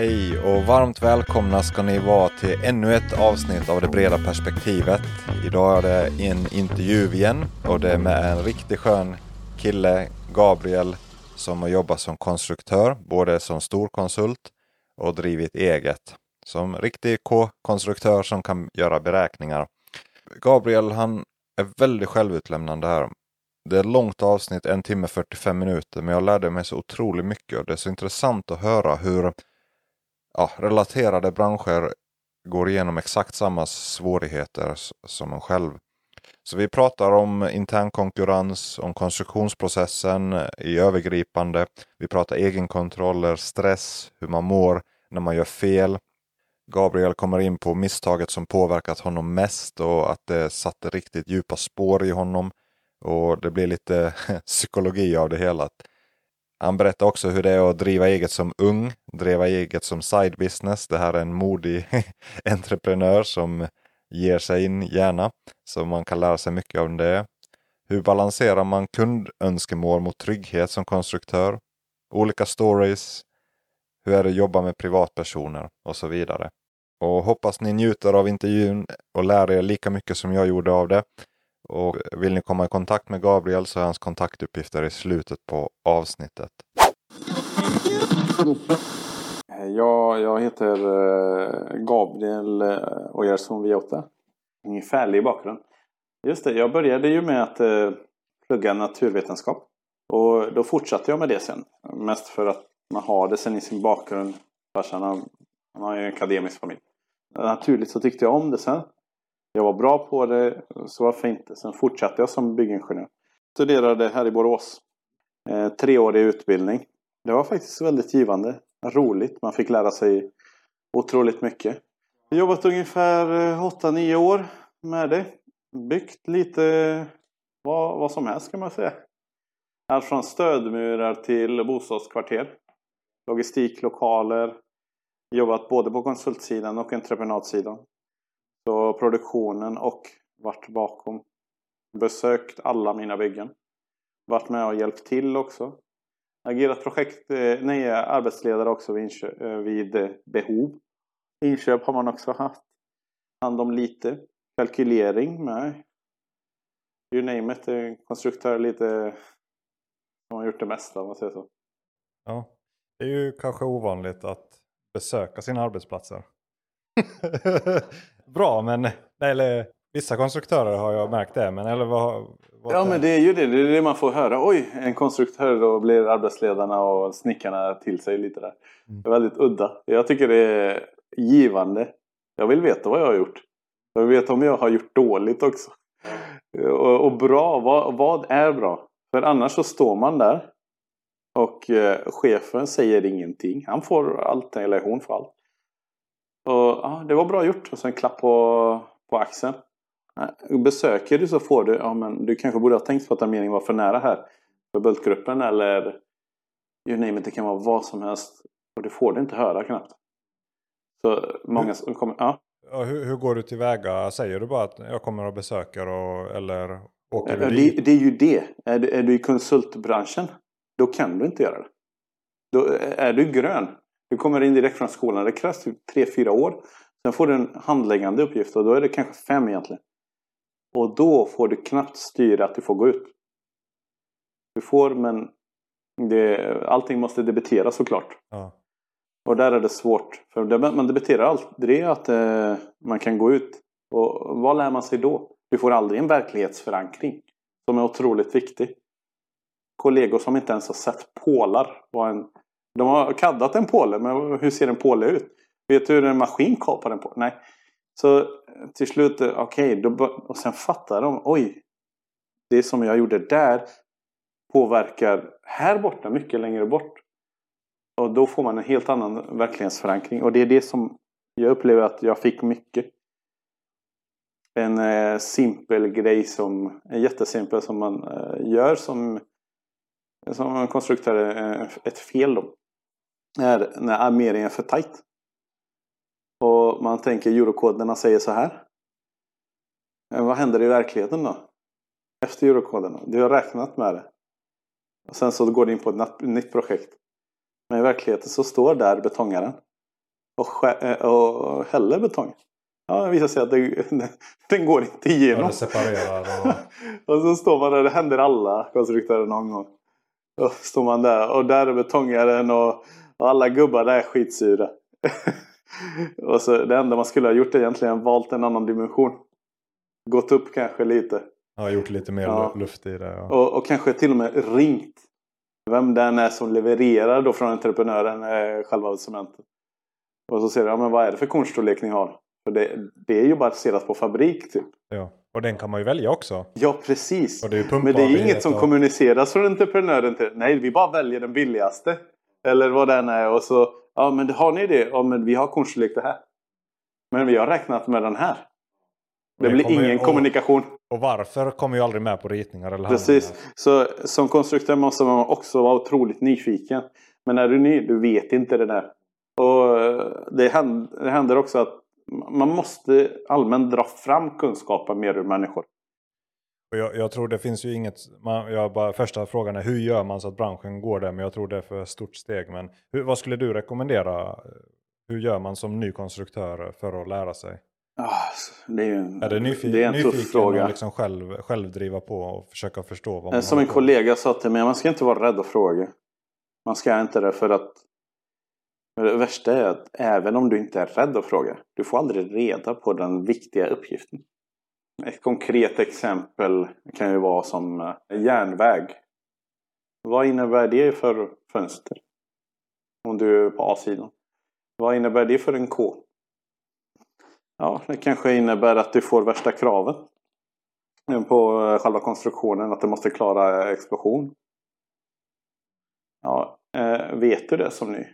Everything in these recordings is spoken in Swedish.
Hej och varmt välkomna ska ni vara till ännu ett avsnitt av Det breda perspektivet. Idag är det en intervju igen och det är med en riktigt skön kille, Gabriel, som har jobbat som konstruktör, både som storkonsult och drivit eget. Som riktig K-konstruktör som kan göra beräkningar. Gabriel, han är väldigt självutlämnande här. Det är ett långt avsnitt, 1 timme 45 minuter, men jag lärde mig så otroligt mycket och det är så intressant att höra hur relaterade branscher går igenom exakt samma svårigheter som en själv. Så vi pratar om intern konkurrens, om konstruktionsprocessen i övergripande. Vi pratar egenkontroller, stress, hur man mår när man gör fel. Gabriel kommer in på misstaget som påverkat honom mest och att det satte riktigt djupa spår i honom. Och det blir lite psykologi av det hela. Han berättar också hur det är att driva eget som ung. Driva eget som side business. Det här är en modig entreprenör som ger sig in gärna. Så man kan lära sig mycket om det. Hur balanserar man kundönskemål mot trygghet som konstruktör. Olika stories. Hur är det att jobba med privatpersoner och så vidare. Och hoppas ni njuter av intervjun och lär er lika mycket som jag gjorde av det. Och vill ni komma i kontakt med Gabriel så är hans kontaktuppgifter i slutet på avsnittet. Jag heter Gabriel Oyarzun Villouta. Ungefärlig bakgrund. Just det, jag började ju med att plugga naturvetenskap. Och då fortsatte jag med det sen. Mest för att man har det sen i sin bakgrund. Farsan har ju en akademisk familj. Naturligt så tyckte jag om det sen. Jag var bra på det, så varför inte? Sen fortsatte jag som byggingenjör. Studerade här i Borås. 3-årig utbildning. Det var faktiskt väldigt givande. Roligt. Man fick lära sig otroligt mycket. Jag har jobbat ungefär 8-9 år med det. Byggt lite vad som helst kan man säga. Allt från stödmurar till bostadskvarter. Logistiklokaler. Jobbat både på konsultsidan och entreprenadsidan. Så produktionen och vart bakom. Besökt alla mina byggen. Varit med och hjälpt till också. Agerat arbetsledare också vid behov. Inköp har man också haft. Hand om lite. Kalkylering med. You name it. Konstruktör lite. De har gjort det mesta om man säger så. Ja. Det är ju kanske ovanligt att besöka sina arbetsplatser. Bra, men eller vissa konstruktörer har jag märkt det, men eller vad ja, men det är ju det. Det är det man får höra. Oj, en konstruktör, då blir arbetsledarna och snickarna till sig lite där. Det är väldigt udda. Jag tycker det är givande. Jag vill veta vad jag har gjort. Jag vill veta om jag har gjort dåligt också. Och bra, vad är bra? För annars så står man där och chefen säger ingenting. Han får allt, eller hon får allt. Och det var bra gjort. Och sen klapp på axeln. Besöker du så får du. Ja, men du kanske borde ha tänkt på att den meningen var för nära här. För bultgruppen eller. You name it, det kan vara vad som helst. Och det får du inte höra knappt. Så många som kommer. Ja. Hur går du tillväga? Säger du bara att jag kommer och besöker? Och, eller åker du dit? Det är ju det. Är du i konsultbranschen. Då kan du inte göra det. Då är du grön. Du kommer in direkt från skolan. Det krävs typ 3-4 år. Sen får du en handläggande uppgift. Och då är det kanske 5 egentligen. Och då får du knappt styra att du får gå ut. Du får, men allting måste debiteras såklart. Ja. Och där är det svårt. För man debiterar allt. Det är att man kan gå ut. Och vad lär man sig då? Du får aldrig en verklighetsförankring. Som är otroligt viktig. Kollegor som inte ens har sett pålar var en... De har kaddat en påle, men hur ser en påle ut? Vet du hur en maskin kapar en påle? Nej. Så till slut, och sen fattar de, oj, det som jag gjorde där påverkar här borta, mycket längre bort. Och då får man en helt annan verklighetsförankring. Och det är det som jag upplever att jag fick mycket. En simpel grej som är jättesimpel som man gör som en konstruktör är ett fel då. Är när armeringen är för tajt. Och man tänker eurokoderna säger så här. Men vad händer i verkligheten då? Efter eurokoderna. Du har räknat med det. Och sen så går det in på ett nytt projekt. Men i verkligheten så står där betongaren. och häller betong. Ja, det visar sig att den går inte igenom. Ja, det separerar. Och så står man där, det händer alla konstruktörer någon gång. Och står man där, och där är betongaren och alla gubbar där är skitsyra. Och så det enda man skulle ha gjort är egentligen valt en annan dimension. Gått upp kanske lite. Ja, gjort lite mer luft i det. Ja. Och kanske till och med ringt. Vem den är som levererar då från entreprenören själva cementen. Och så ser du, ja, men vad är det för kornstorlek ni har? För det är ju baserat på fabrik typ. Ja, och den kan man ju välja också. Ja, precis. Och det är men det är inget som kommuniceras från entreprenören till. Nej, vi bara väljer den billigaste. Eller vad den är. Och så, ja men har ni det? Ja, men vi har kornstorlek det här. Men vi har räknat med den här. Det blir ingen kommunikation. Och varför kommer ju aldrig med på ritningar eller precis. Handlingar. Så som konstruktör måste man också vara otroligt nyfiken. Men när du är ny, du vet inte det där. Och det händer också att man måste allmänt dra fram kunskapen mer ur människor. Och jag tror det finns ju inget... första frågan är, hur gör man så att branschen går där? Men jag tror det är för stort steg. Men vad skulle du rekommendera? Hur gör man som ny konstruktör för att lära sig? Det är ju en tuff fråga. Att liksom själv driva på och försöka förstå vad man som en kollega sa till mig, man ska inte vara rädd att fråga. Man ska inte det, för att det värsta är att även om du inte är rädd att fråga, du får aldrig reda på den viktiga uppgiften. Ett konkret exempel kan ju vara som järnväg. Vad innebär det för fönster? Om du är på A-sidan. Vad innebär det för en K? Ja, det kanske innebär att du får värsta kraven på själva konstruktionen, att du måste klara explosion. Ja, vet du det som ny?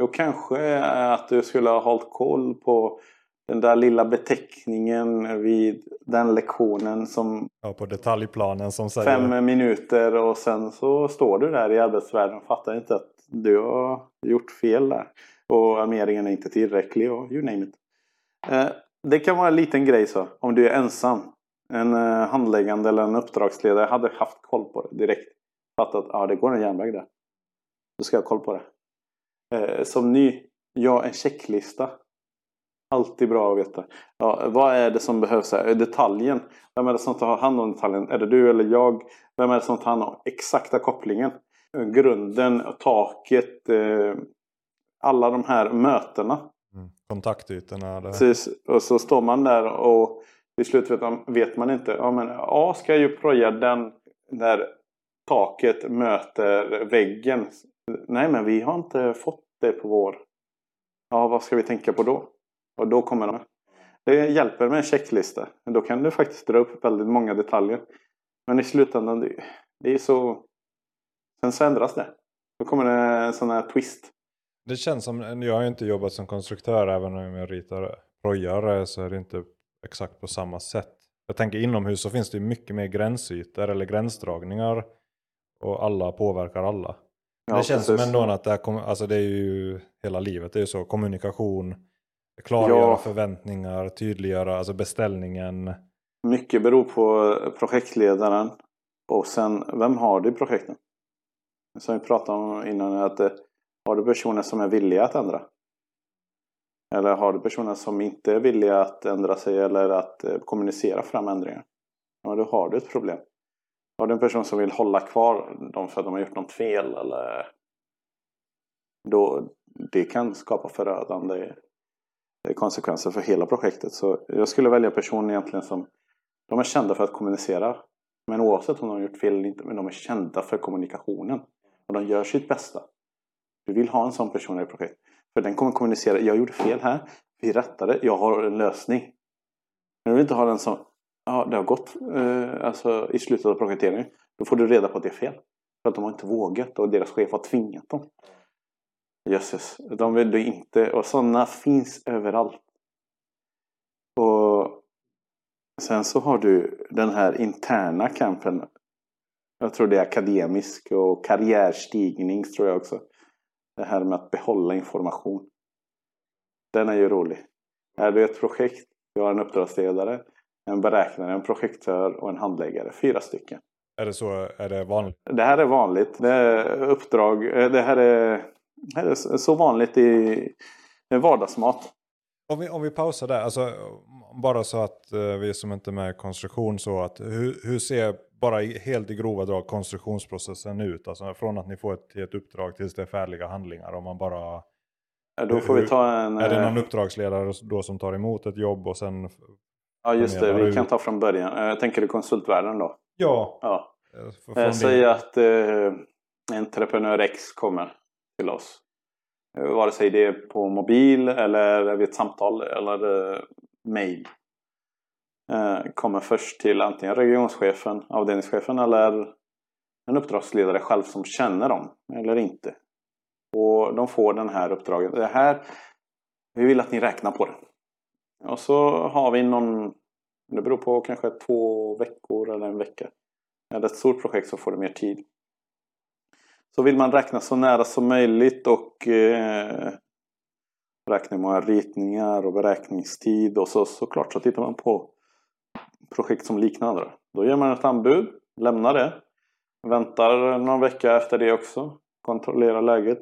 Jo, kanske att du skulle ha hållit koll på den där lilla beteckningen vid den lektionen som... Ja, på detaljplanen som säger... 5 minuter och sen så står du där i arbetsvärlden och fattar inte att du har gjort fel där. Och armeringen är inte tillräcklig och you name it. Det kan vara en liten grej så, om du är ensam. En handläggande eller en uppdragsledare hade haft koll på det direkt. Fattat att det går en järnväg där. Då ska jag ha koll på det. Som ny, en checklista. Alltid bra att veta. Ja, vad är det som behövs här? Detaljen. Vem är det som tar hand om detaljen? Är det du eller jag? Vem är det som tar hand om exakta kopplingen? Grunden, taket, alla de här mötena. Kontaktytorna. Precis, och så står man där och till slut vet man inte. Ja, men A ska ju proja den där taket möter väggen. Nej, men vi har inte fått det på vår. Ja, vad ska vi tänka på då? Och då kommer de. Det hjälper med en checklista. Då kan du faktiskt dra upp väldigt många detaljer. Men i slutändan, det är så... Sen så ändras det. Då kommer det en sån här twist. Det känns som, jag har ju inte jobbat som konstruktör, även om jag ritar projare så är det inte exakt på samma sätt. Jag tänker inomhus så finns det ju mycket mer gränsytor eller gränsdragningar och alla påverkar alla. Ja, det känns precis. Som ändå att det, alltså det är ju hela livet, det är ju så, kommunikation, klargöra förväntningar, tydliggöra, alltså beställningen. Mycket beror på projektledaren och sen, vem har du i projekten? Som vi pratade om innan är att har du personer som är villiga att ändra? Eller har du personer som inte är villiga att ändra sig eller att kommunicera fram ändringar? Ja, då har du ett problem. Har du en person som vill hålla kvar dem för att de har gjort något fel? Eller... Då, det kan skapa förödande konsekvenser för hela projektet. Så jag skulle välja personer egentligen som de är kända för att kommunicera. Men oavsett om de har gjort fel eller inte, men de är kända för kommunikationen. Och de gör sitt bästa. Du vill ha en sån person i projekt. För den kommer kommunicera. Jag gjorde fel här. Vi rättade. Jag har en lösning. Men du vill inte ha den som. Ja, det har gått. Alltså i slutet av projekteringen. Då får du reda på att det är fel. För att de har inte vågat. Och deras chef har tvingat dem. Jösses. De vill du inte. Och sådana finns överallt. Och. Sen så har du den här interna kampen. Jag tror det är akademisk. Och karriärstigning tror jag också. Det här med att behålla information. Den är ju rolig. Är du ett projekt? Du har en uppdragsledare, en beräknare, en projektör och en handläggare. 4 stycken. Är det så? Är det vanligt? Det här är vanligt. Det är uppdrag. Det här är så vanligt i vardagsmat. Om vi pausar där, alltså, bara så att vi som inte är med konstruktion, så att hur ser bara helt i grova drag konstruktionsprocessen ut? Alltså från att ni får ett uppdrag tills det är färdiga handlingar, om man bara... Ja, då får vi ta en... Är det någon uppdragsledare då som tar emot ett jobb och sen... Ja just det, vi kan ta från början. Jag tänker i konsultvärlden då. Ja. Säg att entreprenör X kommer till oss. Vare sig det är på mobil eller vid ett samtal eller mail. Kommer först till antingen regionschefen, avdelningschefen eller en uppdragsledare själv som känner dem eller inte. Och de får den här uppdraget. Det här, vi vill att ni räknar på det. Och så har vi någon, det beror på kanske 2 veckor eller en vecka. Är det ett stort projekt så får du mer tid. Så vill man räkna så nära som möjligt och räkna många ritningar och beräkningstid. Och så såklart så tittar man på projekt som liknar andra. Då gör man ett anbud, lämnar det, väntar någon vecka efter det också. Kontrollera läget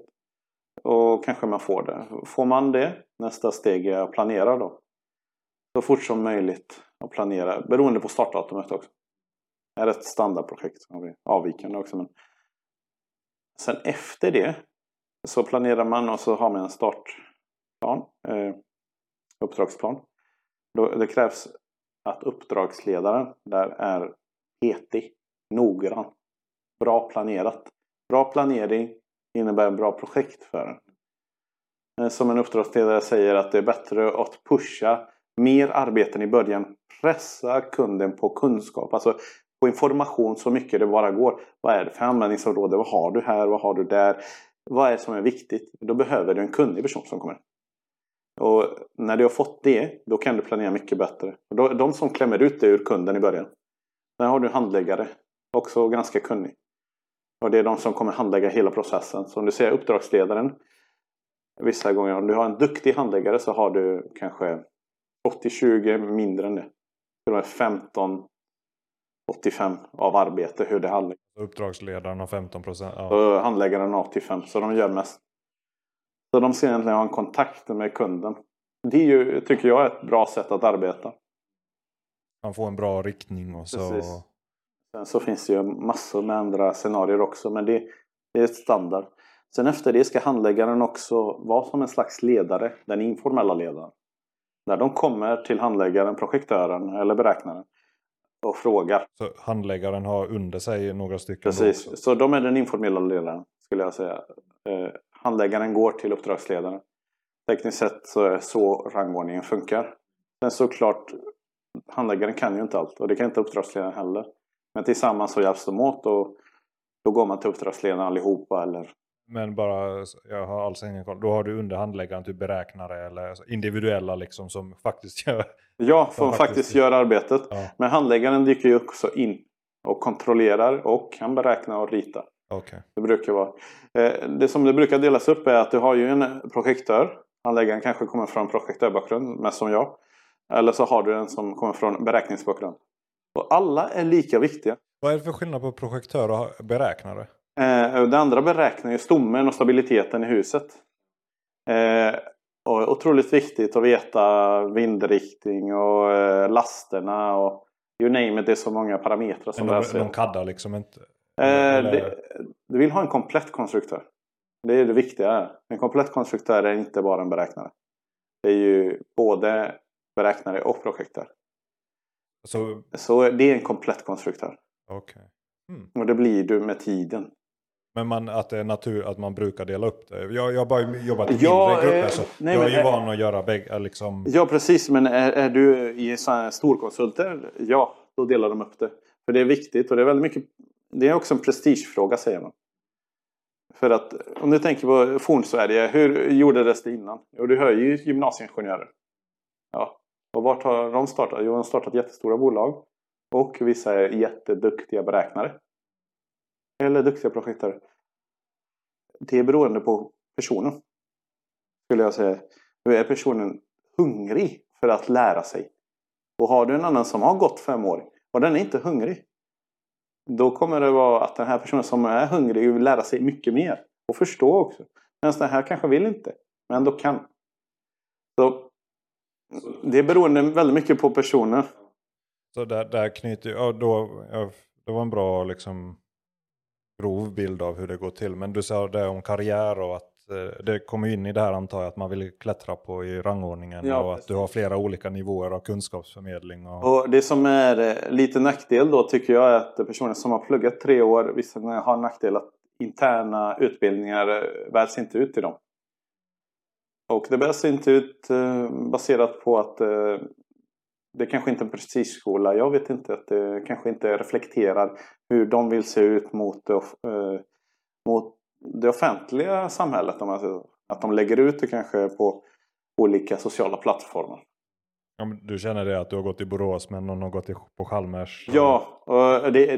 och kanske man får det. Får man det, nästa steg är att planera då. Så fort som möjligt att planera, beroende på startdatumet också. Det är ett standardprojekt som vi avvikande också. Men sen efter det så planerar man och så har man en startplan, uppdragsplan. Då, det krävs att uppdragsledaren där är petig, noggrann, bra planerat. Bra planering innebär bra projekt för en. Som en uppdragsledare säger att det är bättre att pusha mer arbeten i början. Pressa kunden på kunskap, alltså på information så mycket det bara går. Vad är det för användningsområde? Vad har du här? Vad har du där? Vad är det som är viktigt? Då behöver du en kunnig person som kommer. Och när du har fått det, då kan du planera mycket bättre. De som klämmer ut det ur kunden i början. Där har du handläggare, också ganska kunnig. Och det är de som kommer handlägga hela processen. Så om du ser uppdragsledaren vissa gånger, om du har en duktig handläggare så har du kanske 80-20 mindre än det. Det är 15-85 av arbete hur det handläggs. Uppdragsledaren har 15%. Ja. Och handläggaren har 85, så de gör mest. Så de ser egentligen ha en kontakt med kunden. Det är ju, tycker jag, ett bra sätt att arbeta. Man får en bra riktning och så... Precis. Sen så finns det ju massor med andra scenarier också, men det är ett standard. Sen efter det ska handläggaren också vara som en slags ledare, den informella ledaren. När de kommer till handläggaren, projektören eller beräknaren och frågar. Så handläggaren har under sig några stycken? Precis, också. Så de är den informella ledaren skulle jag säga. Handläggaren går till uppdragsledaren. Tekniskt sett så är så rangordningen funkar. Men såklart, handläggaren kan ju inte allt och det kan inte uppdragsledaren heller. Men tillsammans så hjälps de åt och då går man till uppdragsledaren allihopa eller... Men bara, jag har alltså ingen koll. Då har du underhandläggaren, typ beräknare eller individuella liksom som faktiskt gör... Ja, som faktiskt gör arbetet. Ja. Men handläggaren dyker ju också in och kontrollerar och kan beräkna och rita. Okay. Det brukar vara... Det som det brukar delas upp är att du har ju en projektör. Handläggaren kanske kommer från projektörbakgrund, mest som jag. Eller så har du en som kommer från beräkningsbakgrund. Och alla är lika viktiga. Vad är det för skillnad på projektör och beräknare? Det andra beräknar ju stommen och stabiliteten i huset. Och otroligt viktigt att veta vindriktning och lasterna och you name it, det är så många parametrar som behövs. De kaddar liksom inte? Du vill ha en komplett konstruktör. Det är det viktiga. En komplett konstruktör är inte bara en beräknare. Det är ju både beräknare och projektör. Så det är en komplett konstruktör. Okay. Och det blir du med tiden. Men att det är natur att man brukar dela upp det. Jag har bara jobbat i mindre grupper. Så nej, jag är ju van att göra bägge. Liksom... Ja, precis. Men är du i storkonsulter, ja, då delar de upp det. För det är viktigt och det är väldigt mycket... Det är också en prestigefråga, säger man. För att, om du tänker på Fornsverige, hur gjordes det innan? Och du hör ju gymnasieingenjörer. Ja. Och vart har de startat? Jo, de har startat jättestora bolag. Och vissa är jätteduktiga beräknare. Eller duktiga projektörer. Det är beroende på personen. Skulle jag säga. Är personen hungrig för att lära sig? Och har du en annan som har gått 5 år. Och den är inte hungrig. Då kommer det vara att den här personen som är hungrig vill lära sig mycket mer. Och förstå också. Men den här kanske vill inte. Men då kan. Så det är beroende väldigt mycket på personer. Så där knyter jag, det var en bra liksom grov bild av hur det går till. Men du sa det om karriär och att det kommer in i det här, antar jag, att man vill klättra på i rangordningen, ja, och att precis. Du har flera olika nivåer av kunskapsförmedling. Och det som är lite nackdel då tycker jag är att personer som har pluggat 3 år, vissa har nackdel att interna utbildningar väljs inte ut i dem. Och det väljs inte ut baserat på att det kanske inte är en prestigeskola. Jag vet inte, att det kanske inte reflekterar hur de vill se ut mot det offentliga samhället, att de lägger ut det kanske på olika sociala plattformar. Ja, men du känner det att du har gått i Borås men någon har gått på Chalmers? Ja, och det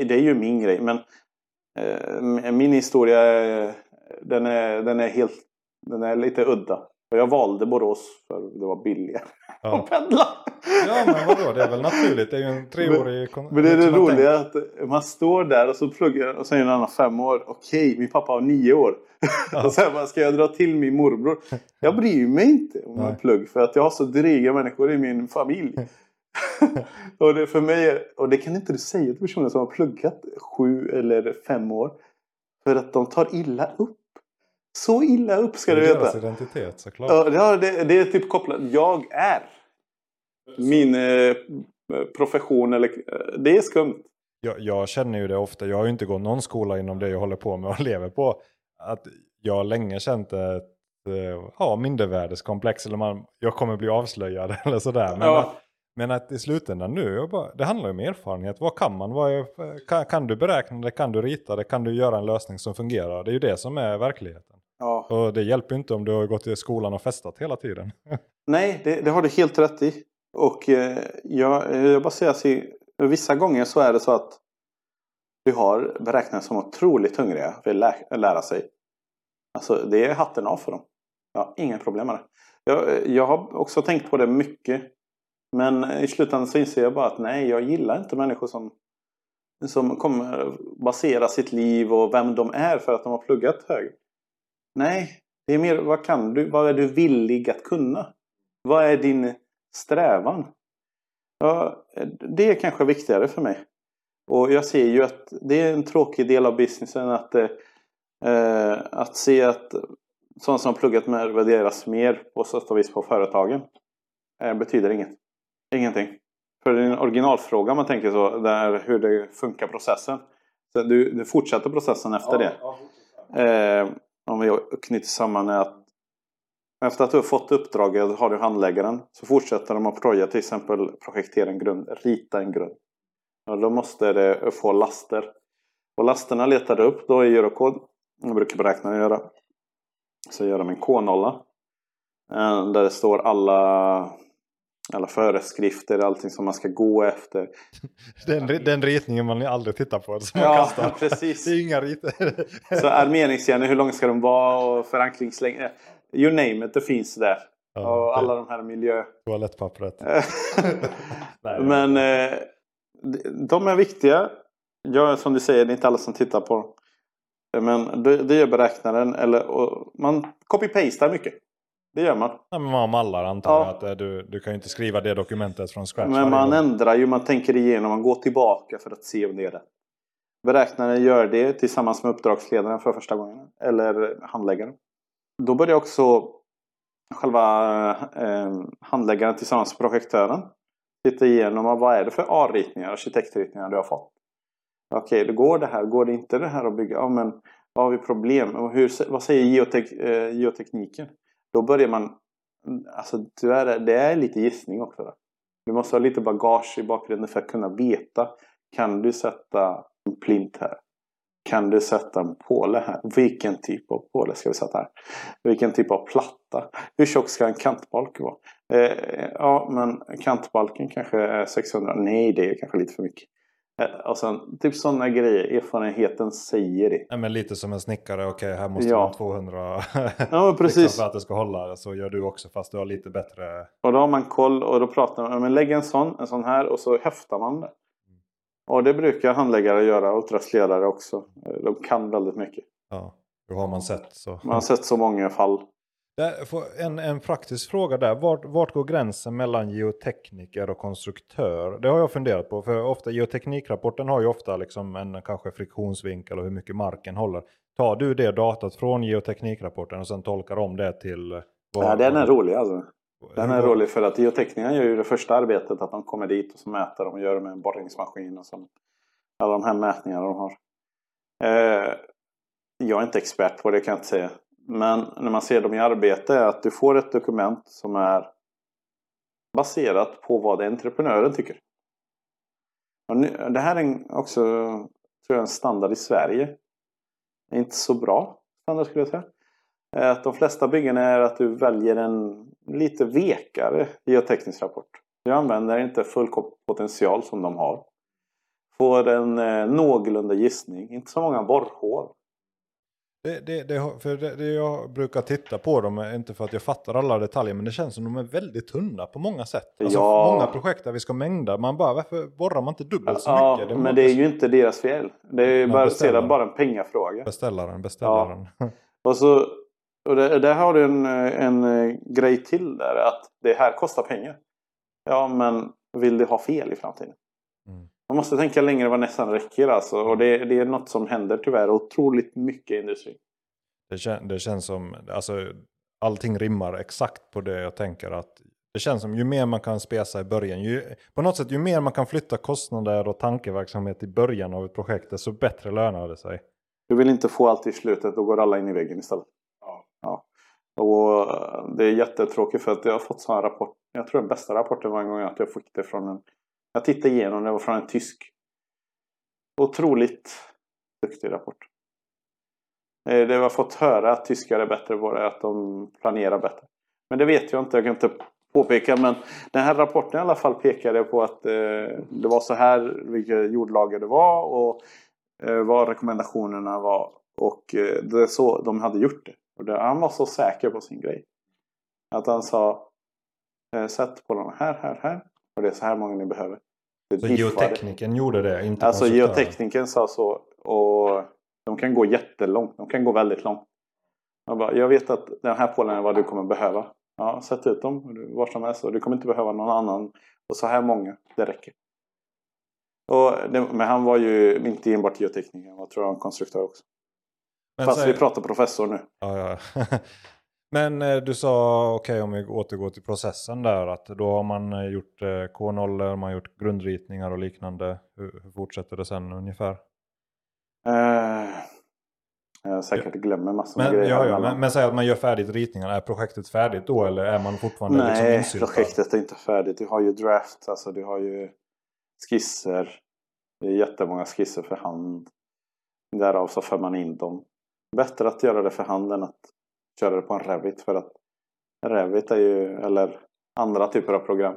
är ju min grej, men min historia den är lite udda. Jag valde Borås för det var billigare att pendla. Ja, men vadå? Det är väl naturligt. Det är ju en 3-årig... Men det är det roliga att man står där och så pluggar och sen är det annan 5 år. Okej, min pappa har 9 år. Ja. Och sen bara, ska jag dra till min morbror? Jag bryr mig inte om min plugg för att jag har så dryga människor i min familj. Och det för mig, och det kan inte du säga till personer som har pluggat 7 eller 5 år för att de tar illa upp. Så illa upp ska du veta. Deras identitet, såklart. Ja, det är typ kopplat. Jag är min profession. Det är skumt. Jag känner ju det ofta. Jag har ju inte gått någon skola inom det jag håller på med och lever på. Att jag har länge känt mindervärdeskomplex. Eller jag kommer bli avslöjad eller sådär. Men, men att i slutändan nu. Det handlar ju om erfarenhet. Vad kan man? Kan du beräkna det? Kan du rita det? Kan du göra en lösning som fungerar? Det är ju det som är verkligheten. Ja. Och det hjälper inte om du har gått till skolan och festat hela tiden. Nej, det har du helt rätt i. Och jag bara säger att vissa gånger så är det så att du har beräknare som är otroligt hungriga för att lära sig. Alltså det är hatten av för dem. Jag har inga problem med det. Jag har också tänkt på det mycket. Men i slutändan så inser jag bara att nej, jag gillar inte människor som kommer basera sitt liv och vem de är för att de har pluggat högt. Nej, det är mer vad är du villig att kunna? Vad är din strävan? Ja, det är kanske viktigare för mig. Och jag ser ju att det är en tråkig del av businessen att se att sådana som har pluggat med värderas mer på sätt och vis på företagen. Betyder ingenting. För det är en originalfråga man tänker så där, hur det funkar processen. Så du fortsätter processen efter det. Om vi knyter samman är att efter att du har fått uppdraget har du handläggaren, så fortsätter de att proja, till exempel projektera en grund, rita en grund. Och då måste det få laster. Och lasterna letar du upp då i Eurocode. Jag brukar beräkna göra. Så gör de en K0 där det står alla föreskrifter, allting som man ska gå efter. Den ritningen man aldrig tittar på. Som man kastar. Precis. Det är inga riter. Så armeringsjärnor, hur lång ska de vara och förankringslängd. You name it, det finns där. Ja, och alla de här miljö... Toalettpappret. Men de är viktiga. Jag, som du säger, det är inte alla som tittar på dem. Men det gör beräknaren. Man copy-pastar mycket. Det gör man. Ja, men man mallar, antar jag, att du kan ju inte skriva det dokumentet från scratch. Men man ändrar ju, man tänker igenom, man går tillbaka för att se om det är det. Beräknaren gör det tillsammans med uppdragsledaren för första gången. Eller handläggaren. Då börjar också själva handläggaren tillsammans med projektören titta igenom vad är det för A-ritningar, arkitektritningar du har fått. Okej, det går det här, går det inte det här att bygga? Ja, men vad har vi problem? Och vad säger geotekniken? Då börjar man, alltså det är lite gissning också där. Du måste ha lite bagage i bakgrunden för att kunna veta. Kan du sätta en plint här? Kan du sätta en påle här? Vilken typ av påle ska vi sätta här? Vilken typ av platta? Hur tjock ska en kantbalk vara? Men kantbalken kanske är 600. Nej, det är kanske lite för mycket. Alltså, typ sådana grejer, erfarenheten säger det. Ja, men lite som en snickare, okej, här måste man 200 precis. För att det ska hålla, så gör du också fast du har lite bättre. Och då har man koll och då pratar man, men lägg en sån här och så häftar man det. Och det brukar handläggare göra och uppdragsledare också. De kan väldigt mycket. Ja, då har man sett så. Man har sett så många fall. En praktisk fråga där. Vart går gränsen mellan geotekniker och konstruktör? Det har jag funderat på. För ofta geoteknikrapporten har ju ofta liksom en kanske friktionsvinkel och hur mycket marken håller. Tar du det datat från geoteknikrapporten och sen tolkar om det till... Ja, den är rolig alltså. Den är rolig för att geoteknikerna gör ju det första arbetet att de kommer dit och så mäter de och gör det med en borrningsmaskin och så. Alla de här mätningarna de har. Jag är inte expert på det, kan jag inte säga. Men när man ser dem i arbete är att du får ett dokument som är baserat på vad entreprenören tycker. Och nu, det här är också, tror jag, en standard i Sverige. Det är inte så bra standard, skulle jag säga. Att de flesta byggen är att du väljer en lite vekare geoteknisk rapport. Du använder inte full potential som de har. Får en någorlunda gissning. Inte så många borrhål. Det jag brukar titta på dem, inte för att jag fattar alla detaljer, men det känns som de är väldigt tunna på många sätt. Alltså ja. Många projekt där vi ska mängda, man bara, varför borrar man inte dubbelt så mycket? Ja, men det är ju inte deras fel. Det är ju bara en pengafråga. Beställaren. Ja. Och där har du en grej till där, att det här kostar pengar. Ja, men vill du ha fel i framtiden? Mm. Man måste tänka längre vad nästan räcker alltså. Och det är något som händer tyvärr otroligt mycket i industrin. Det känns som, alltså allting rimmar exakt på det jag tänker, att det känns som ju mer man kan spesa i början, på något sätt ju mer man kan flytta kostnader och tankeverksamhet i början av ett projekt, desto bättre lönar det sig. Du vill inte få allt i slutet, då går alla in i väggen istället. Ja. Och det är jättetråkigt för att jag har fått sån här rapport. Jag tror den bästa rapporten var en gång att jag fick det från jag tittade igenom, det var från en tysk. Otroligt duktig rapport. Det var fått höra att tyskar är bättre på det, att de planerar bättre. Men det vet jag inte, jag kan inte påpeka. Men den här rapporten i alla fall pekade på att det var så här, vilka jordlager det var och vad rekommendationerna var. Och det är så de hade gjort det. Och han var så säker på sin grej. Att han sa, sätt på den här. Och det är så här många ni behöver. Så geotekniken gjorde det? Inte alltså geotekniken sa så. Och de kan gå jättelångt. De kan gå väldigt långt. Jag vet att den här pålen är vad du kommer behöva. Ja, sätt ut dem var som helst. Du kommer inte behöva någon annan. Och så här många, det räcker. Men han var ju inte enbart geotekniker. Jag tror han var en konstruktör också. Men fast vi pratar professor nu. Ja. Men du sa, okej, om vi återgår till processen där, att då har man gjort K0, man har gjort grundritningar och liknande. Hur fortsätter det sen ungefär? Jag säkert glömmer massor av grejer. Men säg att man gör färdigt ritningarna. Är projektet färdigt då eller är man fortfarande insyltad? Nej, projektet är inte färdigt. Du har ju draft, alltså du har ju skisser. Det är jättemånga skisser för hand. Därav så för man in dem. Bättre att göra det för handen att köra det på en Revit, för att Revit är ju, eller andra typer av program,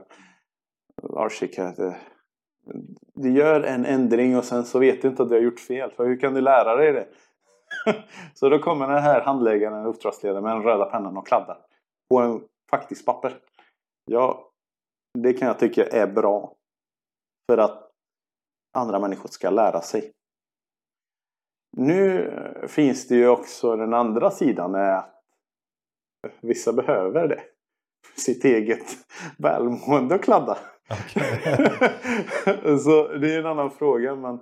du gör en ändring och sen så vet du inte att du har gjort fel, för hur kan du lära dig det? Så då kommer den här handläggaren, uppdragsledaren, med den röda pennan och kladdar på en faktisk papper. Ja, det kan jag tycka är bra för att andra människor ska lära sig. Nu finns det ju också den andra sidan, är att vissa behöver det. Sitt eget välmående och kladda. Okay. Så det är en annan fråga, men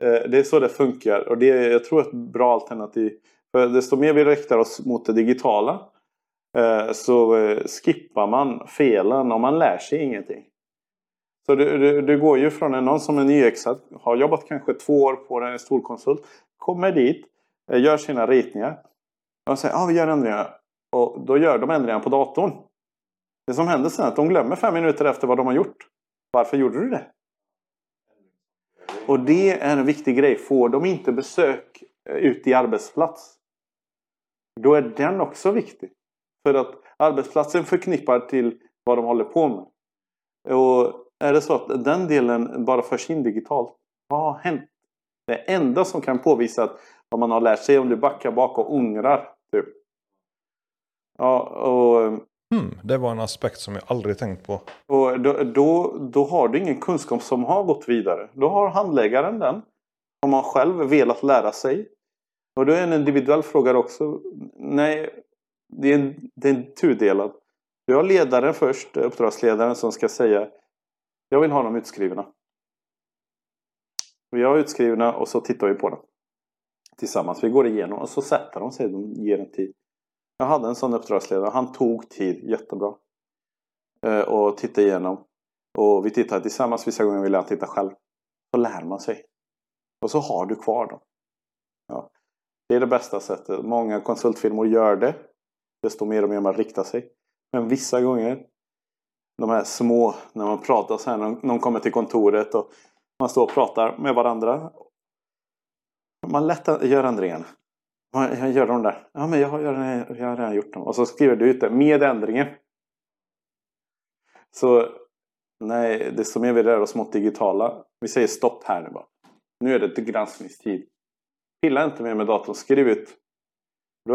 det är så det funkar. Och det är, jag tror, ett bra alternativ. För desto mer vi riktar oss mot det digitala så skippar man felen och man lär sig ingenting. Så du går ju från någon som är nyexad, har jobbat kanske 2 år på en storkonsult, kommer dit, gör sina ritningar och säger, vi gör ändringar. Och då gör de ändringar på datorn. Det som händer sen är att de glömmer 5 minuter efter vad de har gjort. Varför gjorde du det? Och det är en viktig grej. Får de inte besök ute i arbetsplats, då är den också viktig. För att arbetsplatsen förknippar till vad de håller på med. Och är det så att den delen bara förs in digitalt? Vad har hänt? Det enda som kan påvisa att vad man har lärt sig, om du backar bak och ångrar. Typ. Ja, och, det var en aspekt som jag aldrig tänkt på. Och då har du ingen kunskap som har gått vidare. Då har handläggaren den. Om man själv velat lära sig. Och då är en individuell fråga också. Nej, det är en tudelad. Du har ledaren först, uppdragsledaren, som ska säga jag vill ha dem utskrivna. Vi har utskrivna och så tittar vi på dem tillsammans. Vi går igenom och så sätter de sig, de ger en tid. Jag hade en sån uppdragsledare, han tog tid jättebra. Och tittade igenom. Och vi tittar tillsammans, vissa gånger vill jag titta själv. Så lär man sig. Och så har du kvar dem. Ja. Det är det bästa sättet. Många konsultfirmor gör det. Desto mer och mer man riktar sig. Men vissa gånger, de här små, när man pratar så här, när de kommer till kontoret och man står och pratar med varandra. Man lätt gör ändringen. Jag gör dem där. Ja, men jag har redan gjort dem. Och så skriver du ut det med ändringen. Så nej, desto mer vi rör oss mot digitala. Vi säger stopp här nu bara. Nu är det till granskningstid. Pilla inte mer med datorn. Skriv ut. Då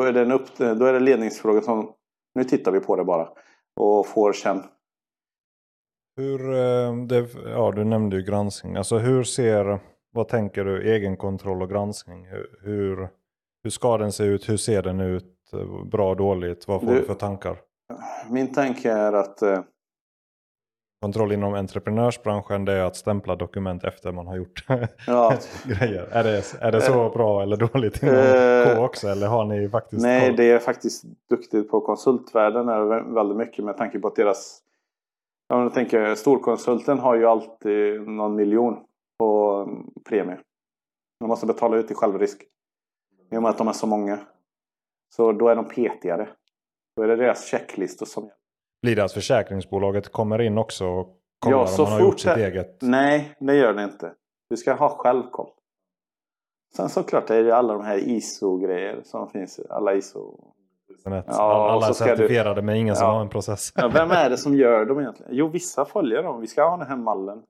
är det ledningsfrågan som nu tittar vi på det bara. Och får sen. Du nämnde ju granskning. Alltså vad tänker du? Egenkontroll och granskning. Hur ska den se ut? Hur ser den ut? Bra, dåligt? Vad får du för tankar? Min tanke är att kontroll inom entreprenörsbranschen, det är att stämpla dokument efter man har gjort grejer. Är det så bra eller dåligt inom K också? Eller har ni faktiskt koll? Det är faktiskt duktigt på konsultvärlden är väldigt mycket med tanke på att deras storkonsulten har ju alltid någon miljon på premie. De måste betala ut i självrisk. I och med att de är så många. Så då är de petigare. Då är det deras checklistor som gäller. Blir det att försäkringsbolaget kommer in också och kollar om man har gjort sitt eget? Nej, det gör det inte. Du ska ha självkoll. Sen såklart är det alla de här ISO-grejer som finns. Alla ISO. Alla är certifierade men ingen som har en process. Vem är det som gör dem egentligen? Jo, vissa följer dem. Vi ska ha den här mallen.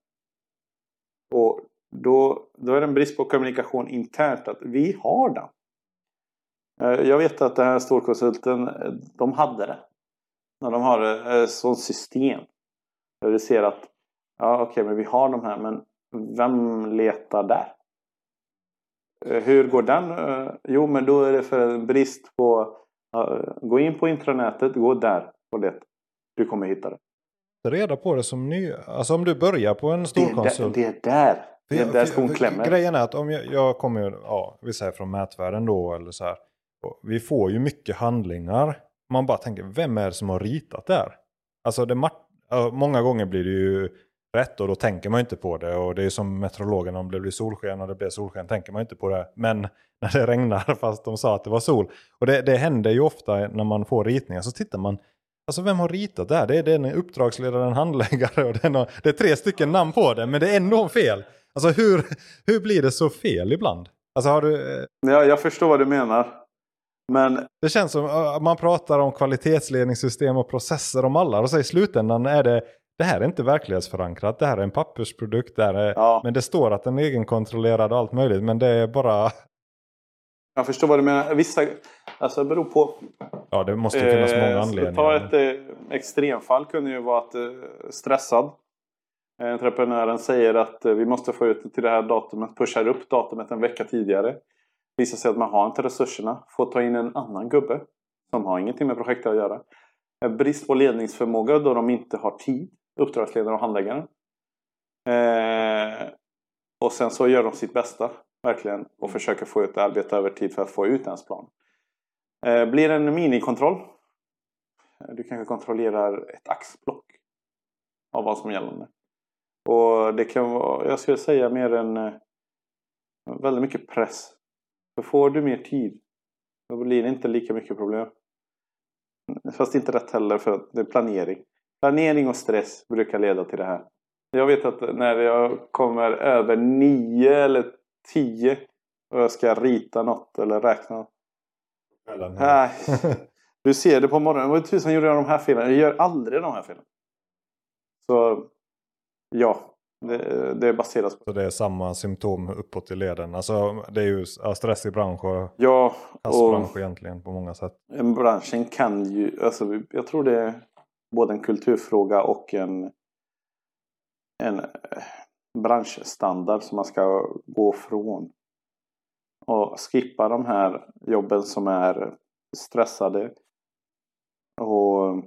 Och då är det en brist på kommunikation internt att vi har den. Jag vet att den här storkonsulten, de hade det. När de har ett sådant system. Där du ser att men vi har de här, men vem letar där? Hur går den? Jo, men då är det för en brist på gå in på intranätet, gå där och det. Du kommer hitta det. Reda på det som ny. Alltså om du börjar på en storkonsult. Det är där skon klämmer. Grejen är att om jag kommer vi säger från mätvärlden då eller så här. Vi får ju mycket handlingar. Man bara tänker, vem är det som har ritat där? Alltså många gånger blir det ju rätt och då tänker man inte på det. Och det är som meteorologerna, om det blir solsken och det blir solsken tänker man inte på det. Men när det regnar fast de sa att det var sol. Och det händer ju ofta när man får ritningar så tittar man. Alltså vem har ritat det här? Det är den uppdragsledaren, handläggare och det är 3 stycken namn på det. Men det är ändå fel. Alltså hur blir det så fel ibland? Alltså har du... Ja, jag förstår vad du menar. Men... Det känns som att man pratar om kvalitetsledningssystem och processer om alla. Och så i slutändan är det här är inte verklighetsförankrat. Det här är en pappersprodukt. Men det står att den är egenkontrollerad och allt möjligt. Men det är bara... Jag förstår vad du menar. Vissa, det beror på. Ja, det måste finnas många anledningar. Ta ett extremfall kunde ju vara att stressad. Entreprenören säger att vi måste få ut till det här datumet. Pushar upp datumet en vecka tidigare. Visar sig att man har inte resurserna. Får ta in en annan gubbe som har ingenting med projektet att göra. Brist på ledningsförmåga då de inte har tid. Uppdragsledare och handläggaren. Och sen så gör de sitt bästa. Verkligen. Och försöker få ut arbeta över tid för att få ut ens plan. Blir det en minikontroll? Du kanske kontrollerar ett axblock av vad som gäller. Och det kan vara, jag skulle säga, mer än väldigt mycket press. Då får du mer tid. Då blir det inte lika mycket problem. Fast inte rätt heller för det är planering. Planering och stress brukar leda till det här. Jag vet att när jag kommer över 9 eller 10 och jag ska rita något eller räkna något. Nej. Du ser det på morgonen. Vad tusan gjorde jag de här filmerna? Jag gör aldrig de här filmerna. Så det baseras på. Så det är samma symptom uppåt i leden. Alltså det är ju stress i branscher. Ja. Kassbransch egentligen på många sätt. Branschen kan ju, jag tror det är både en kulturfråga och en branschstandard som man ska gå från. Och skippa de här jobben som är stressade och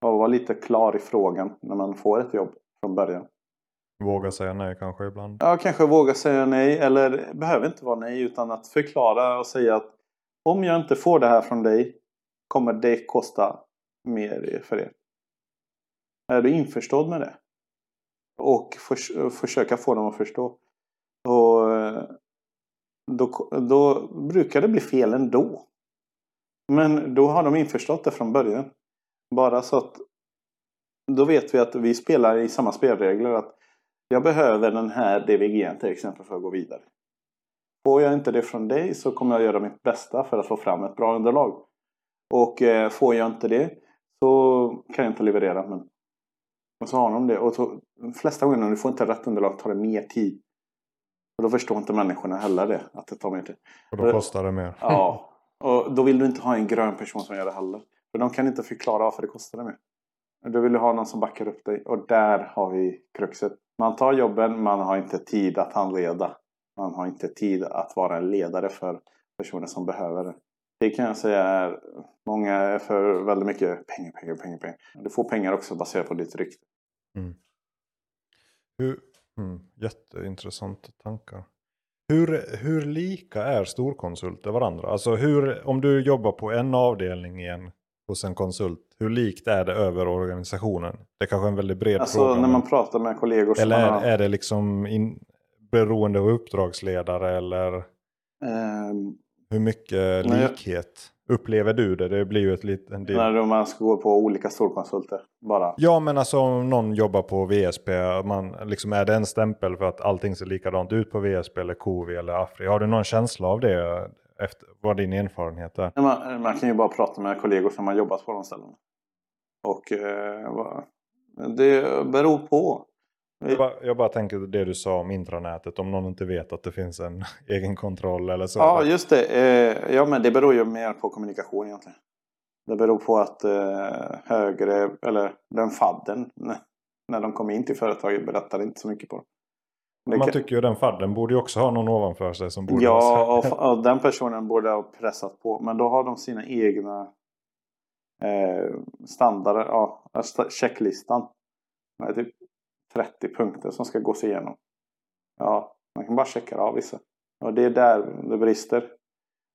vara lite klar i frågan när man får ett jobb från början. Våga säga nej kanske ibland. Ja, kanske våga säga nej, eller behöver inte vara nej utan att förklara och säga att om jag inte får det här från dig kommer det kosta mer för er. Är du införstådd med det? Och försöka få dem att förstå. Och då brukar det bli fel ändå. Men då har de införstått det från början. Bara så att då vet vi att vi spelar i samma spelregler. Att jag behöver den här DVG:n till exempel för att gå vidare. Får jag inte det från dig så kommer jag göra mitt bästa för att få fram ett bra underlag. Och får jag inte det så kan jag inte leverera. Men och så har de det. Och så, de flesta gånger när du får inte rätt underlag tar det mer tid. Och då förstår inte människorna heller det. Att det tar mer tid. Och då kostar det mer. Ja. Och då vill du inte ha en grön person som gör det heller. För de kan inte förklara varför det kostar det mer. Då vill du ha någon som backar upp dig. Och där har vi kruxet. Man tar jobben, man har inte tid att handleda. Man har inte tid att vara en ledare för personer som behöver det. Det kan jag säga är många är för väldigt mycket pengar. Du får pengar också baserat på ditt rykte. Mm. Jätteintressanta tankar. Hur lika är storkonsulter varandra? Alltså om du jobbar på en avdelning igen hos en konsult, hur likt är det över organisationen? Det är kanske en väldigt bred fråga. Alltså när man pratar med kollegor. Eller är det liksom beroende av uppdragsledare eller... Hur mycket likhet upplever du det? Det blir ju en del. När man ska gå på olika storkonsulter bara. Ja, men alltså om någon jobbar på VSP, man liksom är det en stämpel för att allting ser likadant ut på VSP eller KV eller Afri. Har du någon känsla av det efter vad din erfarenhet är? Man kan ju bara prata med kollegor som har jobbat på de ställena. Och det beror på. Jag bara tänker det du sa om intranätet. Om någon inte vet att det finns en egen kontroll eller så. Ja, just det. Ja, men det beror ju mer på kommunikation egentligen. Det beror på att högre, eller den fadden, när de kommer in till företaget berättar inte så mycket på dem. Man tycker ju den fadden borde ju också ha någon ovanför sig som borde ha sig. Ja, och den personen borde ha pressat på. Men då har de sina egna standarder. Ja, checklistan. Nej, typ 30 punkter som ska gås igenom. Ja, man kan bara checka av vissa. Och det är där det brister.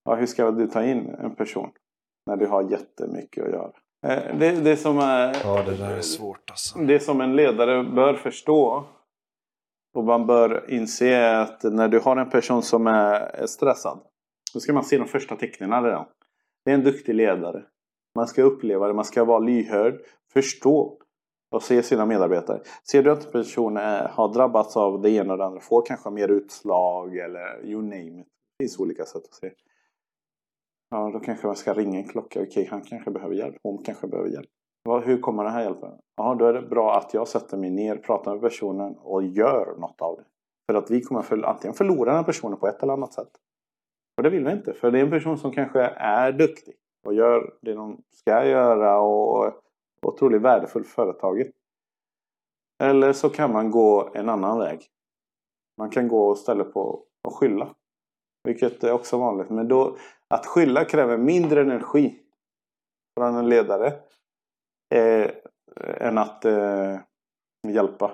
Ja, hur ska du ta in en person när du har jättemycket att göra? Det som är... Ja, det där är svårt alltså. Det som en ledare bör förstå och man bör inse att när du har en person som är stressad då ska man se de första tecknena redan. Det är en duktig ledare. Man ska uppleva det, man ska vara lyhörd, förstå och se sina medarbetare. Ser du att personer har drabbats av det ena och det andra. Får kanske mer utslag eller you name it. Det finns olika sätt att se. Ja, då kanske man ska ringa en klocka. Okej, han kanske behöver hjälp. Hon kanske behöver hjälp. Hur kommer den här hjälpen? Ja, då är det bra att jag sätter mig ner, pratar med personen och gör något av det. För att vi kommer antingen förlora den här personen på ett eller annat sätt. Och det vill vi inte. För det är en person som kanske är duktig och gör det de ska göra och... otroligt värdefullt för företaget. Eller så kan man gå en annan väg. Man kan gå och ställa på och skylla. Vilket är också vanligt. Men då, att skylla kräver mindre energi från en ledare än att hjälpa.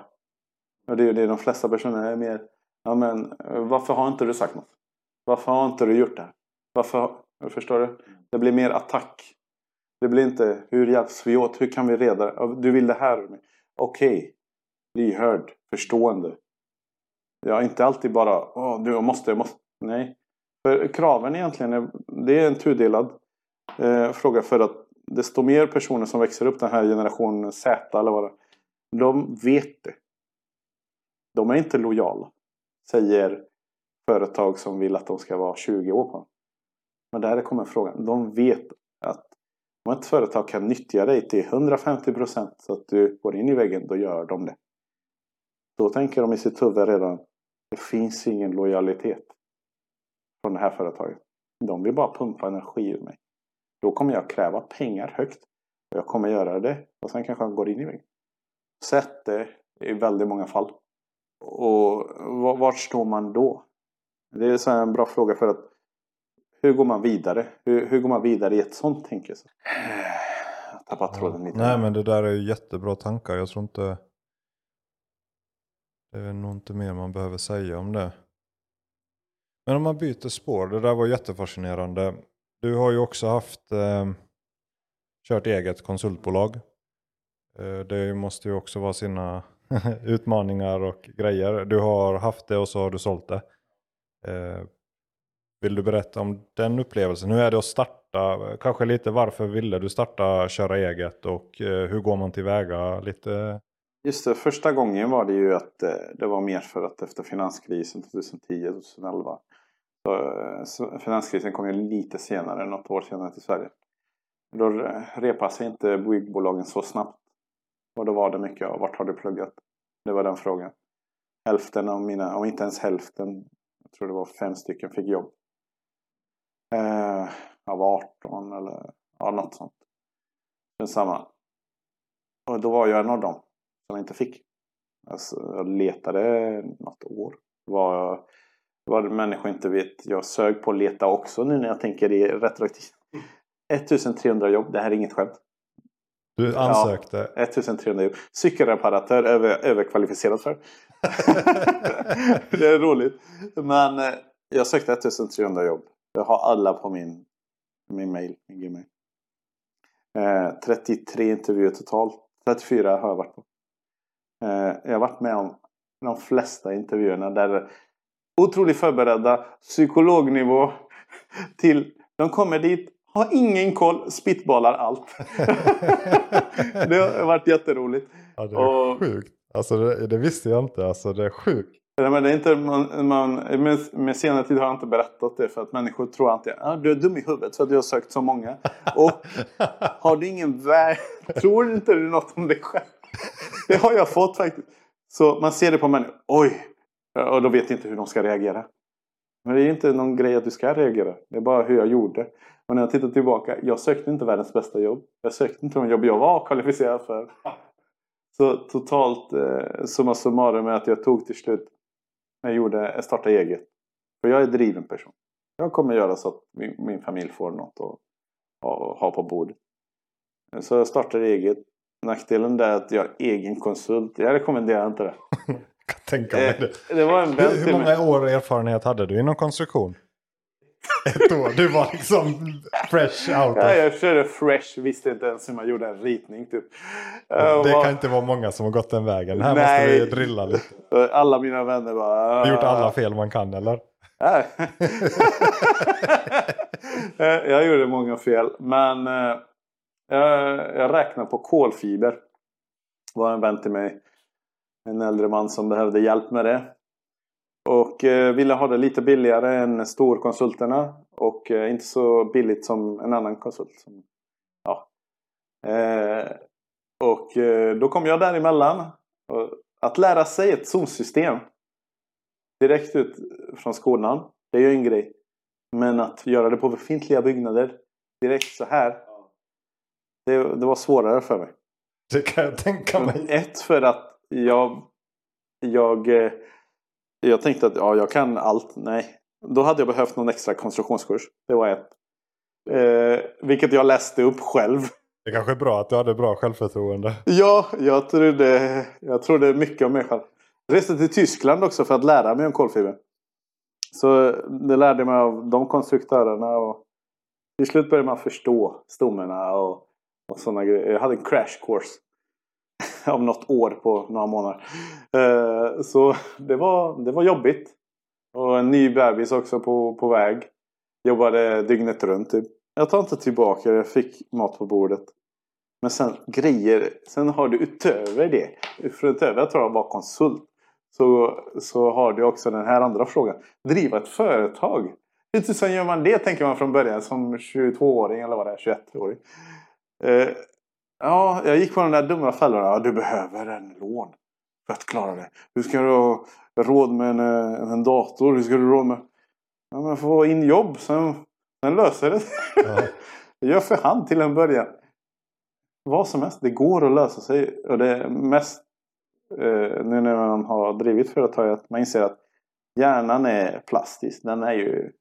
Och det är ju det de flesta personer är mer. Ja, men varför har inte du sagt något? Varför har inte du gjort det här? Varför, förstår du? Det blir mer attack. Det blir inte, hur hjälps vi åt? Hur kan vi reda? Du vill det här. Okej. Lyhörd. Förstående. Ja, inte alltid bara, jag måste. Nej. För kraven egentligen, det är en tudelad fråga. För att desto mer personer som växer upp den här generationen Z eller vad det, de vet det. De är inte lojala. Säger företag som vill att de ska vara 20 år på. Men där kommer frågan. De vet att om ett företag kan nyttja dig till 150% så att du går in i väggen, då gör de det. Då tänker de i sitt huvud redan, det finns ingen lojalitet från det här företaget. De vill bara pumpa energi ur mig. Då kommer jag kräva pengar högt. Och jag kommer göra det och sen kanske jag går in i väggen. Sätt det i väldigt många fall. Och vart står man då? Det är så här en bra fråga för att hur går man vidare? Hur går man vidare i ett sånt tänkelse? Jag tappar tråden lite. Nej, men det där är ju jättebra tankar. Jag tror inte... Det är nog inte mer man behöver säga om det. Men om man byter spår. Det där var jättefascinerande. Du har ju också haft... kört eget konsultbolag. Det måste ju också vara sina utmaningar och grejer. Du har haft det och så har du sålt det. Vill du berätta om den upplevelsen? Hur är det att starta? Kanske lite varför ville du starta köra eget och hur går man tillväga lite? Just det, första gången var det ju att det var mer för att efter finanskrisen 2010-2011. Finanskrisen kom ju lite senare, något år senare till Sverige. Då repade sig inte byggbolagen så snabbt. Och då var det mycket av vart har du pluggat? Det var den frågan. Hälften av mina, om inte ens hälften, jag tror det var 5 stycken fick jobb. Av 18 eller ja, något sånt. Men samma. Och då var jag en av dem som inte fick. Alltså, jag letade något år. Vad människor inte vet. Jag sög på att leta också nu när jag tänker i retroaktivt. 1300 jobb, det här är inget skämt. Du ansökte? Ja, 1300 jobb. Cykelreparatör, överkvalificerad för. Det är roligt. Men jag sökte 1300 jobb. Jag har alla på min mail. Min Gmail. 33 intervjuer totalt. 34 har jag varit på. Jag har varit med om de flesta intervjuerna där otroligt förberedda, psykolognivå till, de kommer dit. Har ingen koll, spittballar allt. Det har varit jätteroligt. Ja, det är sjukt. Alltså det visste jag inte. Alltså det är sjukt. Nej, men det är inte, med senare tid har jag inte berättat det. För att människor tror antingen du är dum i huvudet för att du har sökt så många. Och har du ingen värld. Tror inte du något om dig själv? Det har jag fått faktiskt. Så man ser det på människor. Oj! Och då vet inte hur de ska reagera. Men det är inte någon grej att du ska reagera. Det är bara hur jag gjorde. Och när jag tittar tillbaka, jag sökte inte världens bästa jobb. Jag sökte inte de jobb jag var kvalificerad för. Så totalt summa summarum är att jag tog till slut när jag startade eget. För jag är en driven person. Jag kommer göra så att min familj får något att ha på bordet. Så jag startade eget. Nackdelen där är att jag är egen konsult. Jag rekommenderar inte det. Tänka mig det. Det var en vän. Hur många år erfarenhet hade du inom konstruktion? Ett år. Du var liksom fresh out. Ja, jag körde fresh. Visste inte ens hur man gjorde en ritning. Typ. Det kan inte vara många som har gått den vägen. Här måste vi drilla lite. Alla mina vänner bara... Du gjort alla fel man kan, eller? Jag gjorde många fel. Men jag räknar på kolfiber. Det var en vän till mig. En äldre man som behövde hjälp med det. Och ville ha det lite billigare än storkonsulterna. Och inte så billigt som en annan konsult. Ja. Och då kom jag däremellan. Att lära sig ett zonssystem. Direkt ut från skolan. Det är ju en grej. Men att göra det på befintliga byggnader. Direkt så här. Det var svårare för mig. Det kan jag tänka mig. Ett för att jag tänkte att jag kan allt. Nej, då hade jag behövt någon extra konstruktionskurs. Det var ett. Vilket jag läste upp själv. Det kanske är bra att du hade bra självförtroende. Ja, jag trodde mycket om mig själv. Jag reste till Tyskland också för att lära mig om kolfiber. Så det lärde mig av de konstruktörerna. Och till slut började man förstå stommarna och sådana grejer. Jag hade en crash course. Om något år på några månader. Så det var jobbigt. Och en ny bebis också på väg. Jobbade dygnet runt. Typ. Jag tar inte tillbaka. Jag fick mat på bordet. Men sen grejer. Sen har du utöver det. Utöver att jag var konsult. Så har du också den här andra frågan. Driva ett företag. Hur tusan gör man det, tänker man från början. Som 22-åring eller vad det är. 21-åring. Ja, jag gick på de där dumma fällorna. Ja, du behöver en lån för att klara det. Hur ska du ha råd med en dator? Hur ska du ha råd med... Ja, men få in jobb. Sen löser det. Ja. Gör för hand till en början. Vad som helst. Det går att lösa sig. Och det är mest... nu när man har drivit företaget. Man inser att hjärnan är plastisk. Den är ju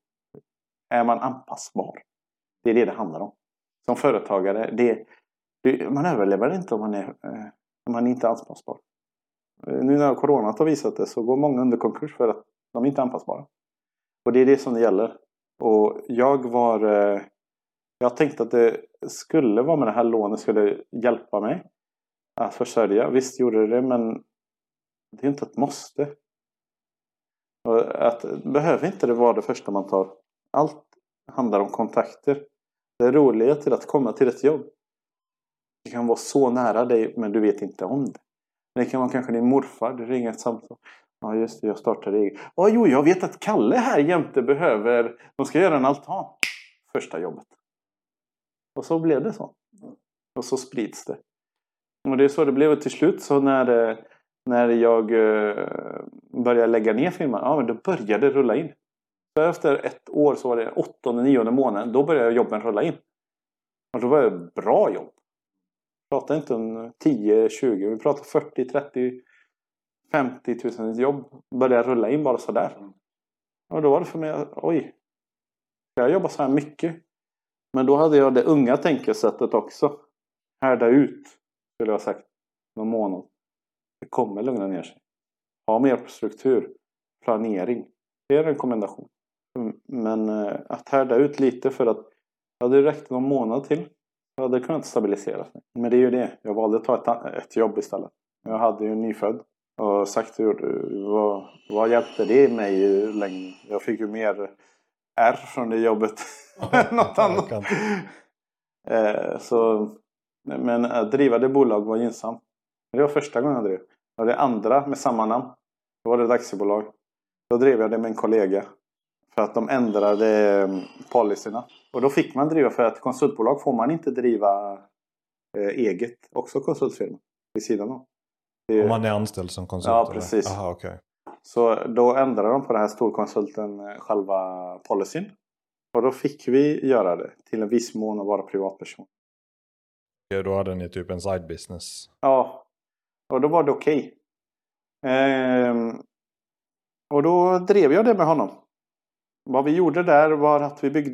Är man anpassbar? Det är det handlar om. Som företagare, man överlever inte om man inte är anpassbar. Nu när corona har visat det så går många under konkurs för att de inte är anpassbara. Och det är det som det gäller. Och jag tänkte att det skulle vara med det här lånet skulle hjälpa mig att försörja. Visst gjorde det, men det är inte ett måste. Och behöver inte det vara det första man tar. Allt handlar om kontakter. Det roliga till att komma till ett jobb. Det kan vara så nära dig men du vet inte om det. Det kan vara kanske din morfar, du ringer ett samtal. Ja just det, jag startade eget. Ja jo, jag vet att Kalle här jämte de ska göra en altan. Första jobbet. Och så blev det så. Och så sprids det. Och det är så det blev till slut. Så när jag började lägga ner filmen, ja men då började det rulla in. Så efter ett år så var det 8-9 månaden, då började jobben rulla in. Och då var det bra jobb. Vi pratar inte om 10-20, vi pratar 40-30-50 000 jobb. Började rulla in bara sådär. Och då var det för mig, oj. Jag jobbar så här mycket. Men då hade jag det unga tänkesättet också. Härda ut, skulle jag ha sagt. Någon månad. Det kommer lugna ner sig. Ha mer struktur. Planering. Det är en rekommendation. Men att härda ut lite för att det hade räckt någon månad till. Jag hade kunnat stabilisera sig. Men det är ju det. Jag valde att ta ett jobb istället. Jag hade ju en nyfödd. Och sagt vad hjälpte det mig ju länge. Jag fick ju mer är från det jobbet. Något annat. Men att driva det bolag var gynnsamt. Det var första gången jag drev. Och det andra med samma namn. Då var det ett aktiebolag. Då drev jag det med en kollega. För att de ändrade policyna. Och då fick man driva, för att konsultbolag får man inte driva eget. Också konsultfirma. Vid sidan av. Om man är anställd som konsult? Ja, eller? Precis. Aha, okay. Så då ändrade de på den här storkonsulten själva policyn. Och då fick vi göra det till en viss mån att vara privatperson. Ja, då hade ni typ en side business. Ja, och då var det okej. Och då drev jag det med honom. Vad vi gjorde där var att vi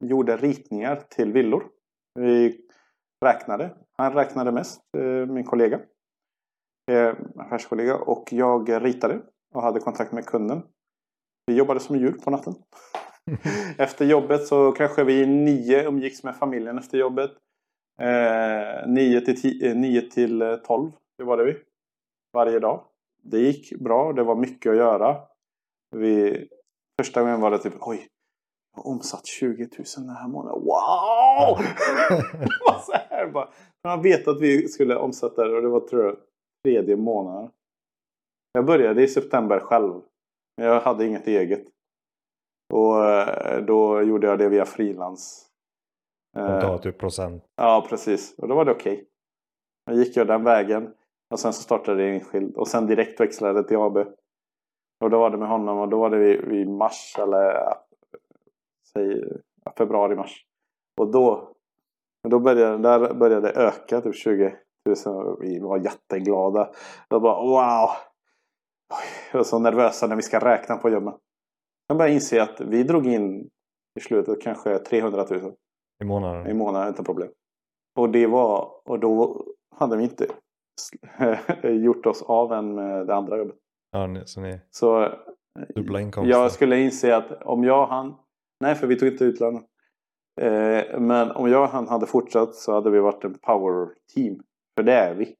gjorde ritningar till villor. Vi räknade. Han räknade mest, min kollega. Affärskollega. Och jag ritade och hade kontakt med kunden. Vi jobbade som djur på natten. Efter jobbet så kanske vi 9 umgicks med familjen efter jobbet. 9 till 12, det var det vi. Varje dag. Det gick bra, det var mycket att göra. Första gången var det typ, oj, jag har omsatt 20 000 den här månaden. Wow! Det var så här bara. Man vet att vi skulle omsätta det och det var tror jag 3:e månaden. Jag började i september själv. Men jag hade inget eget. Och då gjorde jag det via frilans. Procent. Ja, precis. Och då var det okej. Då gick jag den vägen. Och sen så startade det enskild. Och sen direkt växlade det till AB. Och då var det med honom. Och då var det i mars. Eller februari-mars. Och då började det öka. Typ 20 000. Vi var jätteglada. Då bara wow. Jag var så nervösa när vi ska räkna på jobben. Jag började inse att vi drog in i slutet kanske 300 000. I månaden utan problem. Och då hade vi inte gjort oss av än med det andra jobbet. Ja, så jag skulle inse att om jag och han, nej för vi tog inte utlandet. Men om jag och han hade fortsatt så hade vi varit en power team. För det är vi.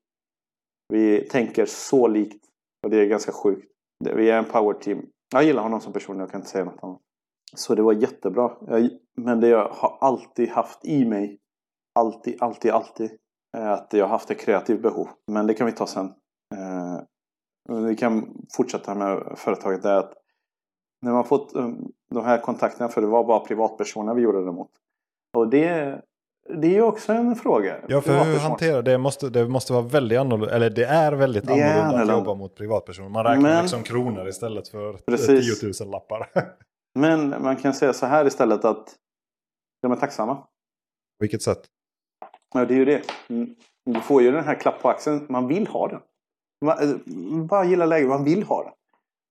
Vi tänker så likt. Och det är ganska sjukt. Vi är en power team. Jag gillar honom som person, jag kan inte säga något annat. Så det var jättebra. Men det jag har alltid haft i mig. Alltid. Att jag har haft ett kreativt behov. Men det kan vi ta sen. Vi kan fortsätta med företaget. Där att när man fått de här kontakterna. För det var bara privatpersoner vi gjorde det mot. Och det är ju också en fråga. Ja, för hur hanterar det måste vara väldigt annorlunda. Eller det är väldigt annorlunda att jobba mot privatpersoner. Man räknar liksom kronor istället för 10 000 lappar. Men man kan säga så här istället att de är tacksamma. Vilket sätt? Ja, det är ju det. Du får ju den här klapp på axeln. Man vill ha den. Man bara gillar läget. Man vill ha den.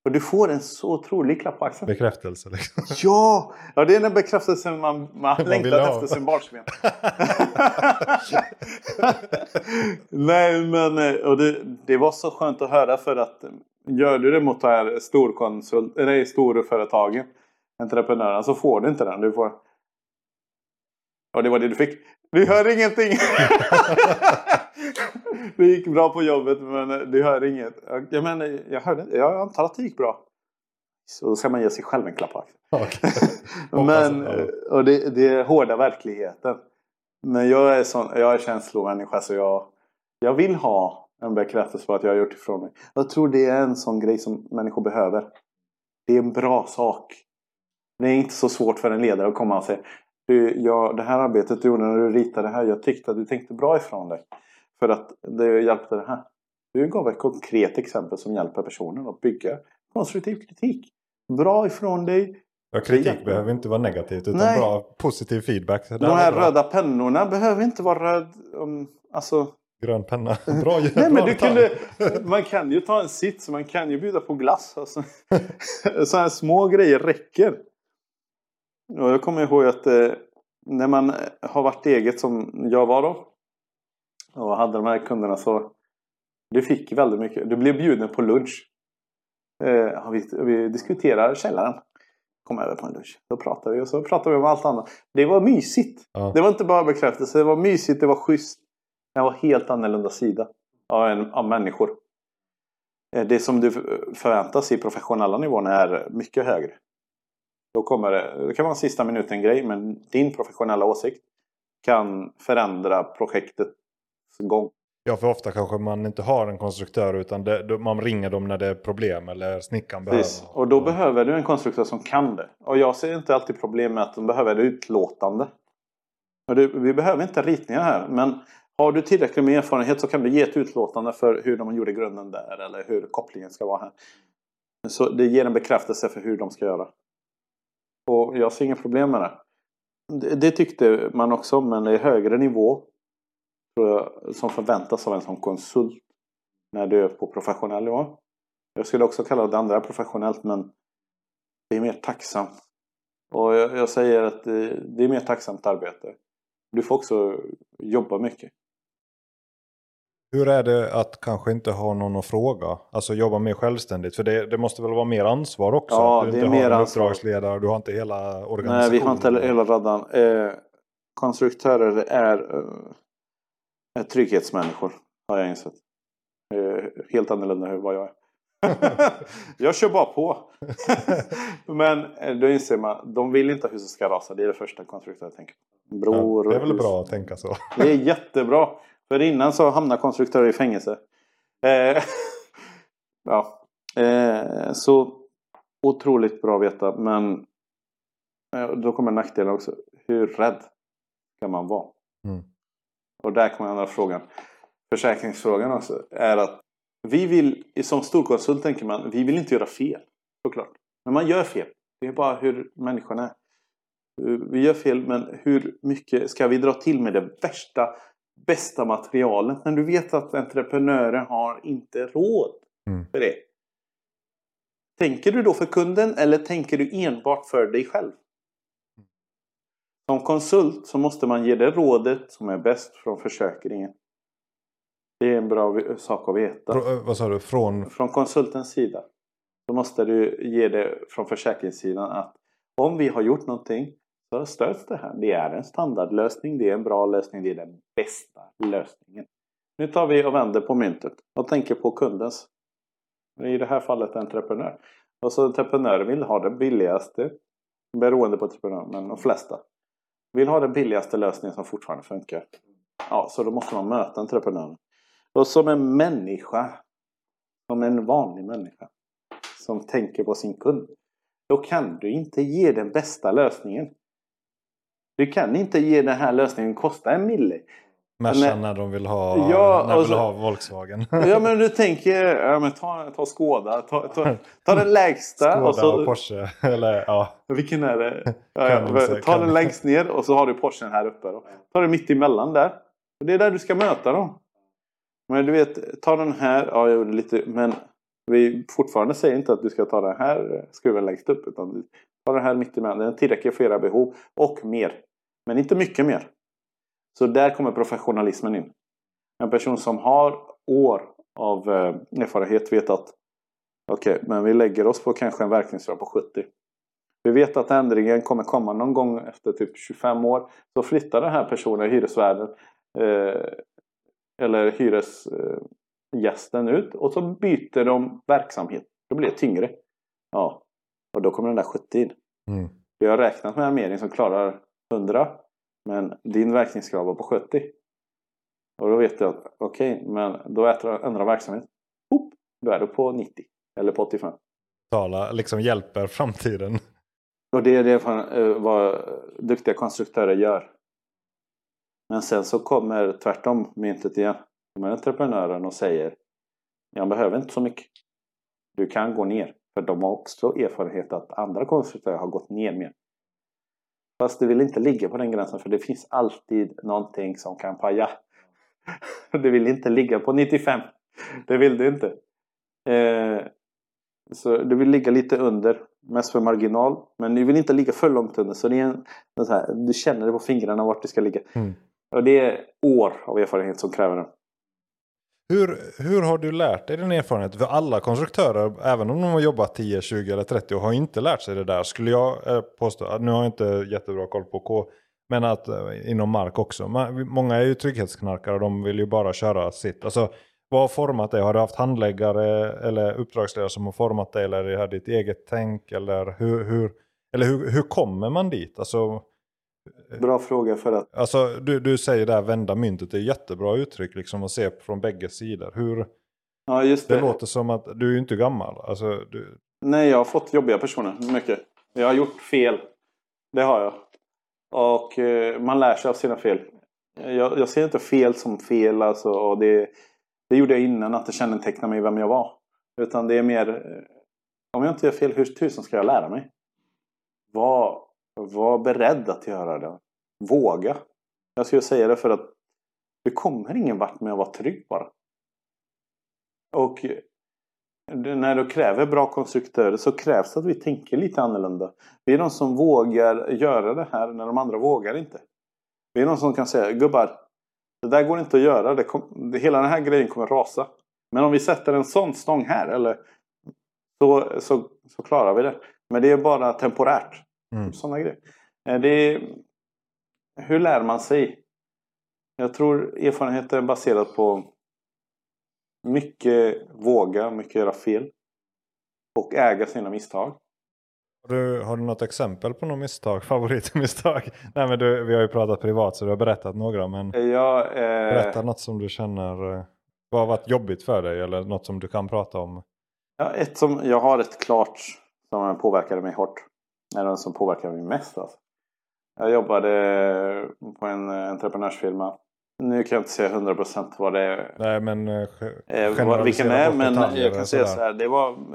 Och du får en så otrolig klapp på axeln. Bekräftelse liksom. Ja, det är den bekräftelsen man längtat efter sin barnsben. Nej, men och det var så skönt att höra, för att gör du det mot de här storföretagen, entreprenören, så får du inte den. Du får... Ja, det var det du fick. Du hör ingenting. Det gick bra på jobbet, men du hör inget. Jag antar att det gick bra. Så då ska man ge sig själv en klapp. Okay. Men och det är hårda verkligheten. Men jag är känslomänniska, så jag vill ha en bekräftelse på att jag har gjort ifrån mig. Jag tror det är en sån grej som människor behöver. Det är en bra sak. Det är inte så svårt för en ledare att komma och säga: det här arbetet du gjorde när du ritade det här, jag tyckte att du tänkte bra ifrån dig. För att det hjälpte det här. Du gav ett konkret exempel som hjälper personen att bygga konstruktiv kritik. Bra ifrån dig. Ja, kritik behöver inte vara negativt, utan bra positiv feedback. De här röda pennorna behöver inte vara röd. Grön penna. Bra, nej, men man kan ju ta en sits, man kan ju bjuda på glass. Alltså. Så här små grejer räcker. Och jag kommer ihåg att när man har varit eget som jag var då, och hade de här kunderna, så du fick väldigt mycket. Du blev bjuden på lunch. Vi diskuterar källaren. Kom över på en lunch. Då pratade vi, och så pratade vi om allt annat. Det var mysigt. Ja. Det var inte bara bekräftelse. Det var mysigt, det var schysst. Det var helt annorlunda sida av människor. Det som du förväntas i professionella nivån är mycket högre. Då kan vara en sista minuten grej, men din professionella åsikt kan förändra projektet gång. Ja, för ofta kanske man inte har en konstruktör, utan man ringer dem när det är problem eller snickaren behöver. Och då behöver du en konstruktör som kan det. Och jag ser inte alltid problem med att de behöver det utlåtande. Och vi behöver inte ritningar här, men har du tillräckligt med erfarenhet så kan du ge ett utlåtande för hur de gjorde grunden där eller hur kopplingen ska vara här. Så det ger en bekräftelse för hur de ska göra. Och jag ser inga problem med det. Det tyckte man också, men det är högre nivå som förväntas av en som konsult när du är på professionell nivå. Jag skulle också kalla det andra professionellt, men det är mer tacksamt. Och jag säger att det är mer tacksamt arbete. Du får också jobba mycket. Hur är det att kanske inte ha någon att fråga? Alltså jobba mer självständigt. För det måste väl vara mer ansvar också? Ja, det är mer ansvar. Uppdragsledare, du har inte hela organisationen. Nej, vi har inte hela raddan. Konstruktörer är trygghetsmänniskor, har jag insett. Helt annorlunda hur vad jag är. Jag kör bara på. Men då inser man, de vill inte att huset ska rasa. Det är det första konstruktörer tänker. Bror, ja, det är väl bra att tänka så. Det är jättebra. För innan så hamnar konstruktörer i fängelse. Så otroligt bra att veta. Men då kommer nackdelen också. Hur rädd kan man vara? Mm. Och där kommer andra frågan. Försäkringsfrågan också är att vi vill, som storkonsult tänker man, vi vill inte göra fel. Såklart. Men man gör fel. Det är bara hur människan är. Vi gör fel, men hur mycket ska vi dra till med det bästa materialet? Men du vet att entreprenörer har inte råd för det. Tänker du då för kunden eller tänker du enbart för dig själv? Som konsult så måste man ge det rådet som är bäst från försäkringen. Det är en bra sak att veta. Vad sa du? Från konsultens sida. Då måste du ge det från försäkringssidan att om vi har gjort någonting så stöds det här. Det är en standardlösning, det är en bra lösning, det är den bästa lösningen. Nu tar vi och vänder på myntet och tänker på kundens. I det här fallet entreprenör. Och så entreprenörer vill ha det billigaste, beroende på entreprenör, men de flesta vill ha den billigaste lösningen som fortfarande funkar. Ja, så då måste man möta entreprenören. Och som en människa, som en vanlig människa som tänker på sin kund, då kan du inte ge den bästa lösningen. Du kan inte ge den här lösningen kosta $1 million. Märsarna när de vill ha, ja, när de vill ha Volkswagen. Ja, men du tänker, ja, men ta Skoda, ta den lägsta. Skoda och, så, och Porsche. Eller, ja. Vilken är det? Ta den längst ner och så har du Porschen här uppe. Då. Ta den mitt emellan där. Och det är där du ska möta dem. Men du vet, ta den här, ja jag gjorde lite, men Vi fortfarande säger inte att du ska ta den här skruven längst upp, utan ta den här mitt emellan. Den är tillräcklig för era behov och mer. Men inte mycket mer. Så där kommer professionalismen in. En person som har år av erfarenhet vet att okej, men vi lägger oss på kanske en verkningsgrad på 70. Vi vet att ändringen kommer komma någon gång efter typ 25 år. Så flyttar den här personen, hyresvärden eller hyresgästen ut. Och så byter de verksamhet. Då blir det tyngre. Ja. Och då kommer den där 70 in. Mm. Vi har räknat med en mening som klarar 100. Men din verkningsgrad var på 70. Och då vet jag att okej, men då ändrar verksamhet. Oop, då är du på 90. Eller på 85. Tala, liksom hjälper framtiden. Och det är det vad duktiga konstruktörer gör. Men sen så kommer tvärtom myntet igen. Kommer entreprenören och säger jag behöver inte så mycket. Du kan gå ner. För de har också erfarenhet att andra konstruktörer har gått ner mer. Fast du vill inte ligga på den gränsen. För det finns alltid någonting som kan paja. Du vill inte ligga på 95. Det vill du inte. Så du vill ligga lite under. Mest för marginal. Men du vill inte ligga för långt under. Så det är så här, du känner det på fingrarna vart du ska ligga. Mm. Och det är år av erfarenhet som kräver det. Hur har du lärt dig din erfarenhet? För alla konstruktörer, även om de har jobbat 10, 20 eller 30 och har inte lärt sig det där, skulle jag påstå. Nu har jag inte jättebra koll på K. Men att inom mark också. Många är ju trygghetsknarkare och de vill ju bara köra sitt. Alltså, vad har format dig? Har du haft handläggare eller uppdragsledare som har format dig? Eller är det ditt eget tänk? Eller hur kommer man dit? Alltså, bra fråga för att... Alltså, du säger där vända myntet. Det är jättebra uttryck liksom, att se från bägge sidor. Hur... Ja, just det. Det låter som att du är ju inte gammal. Alltså, Nej, jag har fått jobbiga personer mycket. Jag har gjort fel. Det har jag. Och man lär sig av sina fel. Jag ser inte fel som fel. Alltså, och det gjorde jag innan att det kännetecknade mig vem jag var. Utan det är mer... Om jag inte gör fel, hur tusen ska jag lära mig? Var beredd att göra det. Våga. Jag skulle säga det för att du kommer ingen vart med att vara trygg bara. Och när du kräver bra konstruktörer så krävs att vi tänker lite annorlunda. Vi är de som vågar göra det här när de andra vågar inte. Vi är de som kan säga, gubbar, det där går inte att göra. Hela den här grejen kommer rasa. Men om vi sätter en sån stång här eller, så klarar vi det. Men det är bara temporärt. Mm. Sådana grejer. Hur lär man sig? Jag tror erfarenhet är baserad på mycket våga, mycket göra fel och äga sina misstag. Har du något exempel på något misstag? Favoritmisstag? Nej, men vi har ju pratat privat så du har berättat några, men berätta något som du känner har varit jobbigt för dig eller något som du kan prata om. Ja, ett som jag har ett klart som påverkade mig hårt. Är den som påverkar mig mest. Alltså. Jag jobbade på en entreprenörsfirma. Nu kan jag inte säga 100% vad det är. Nej, men vilken det är. Men jag kan säga så här. Det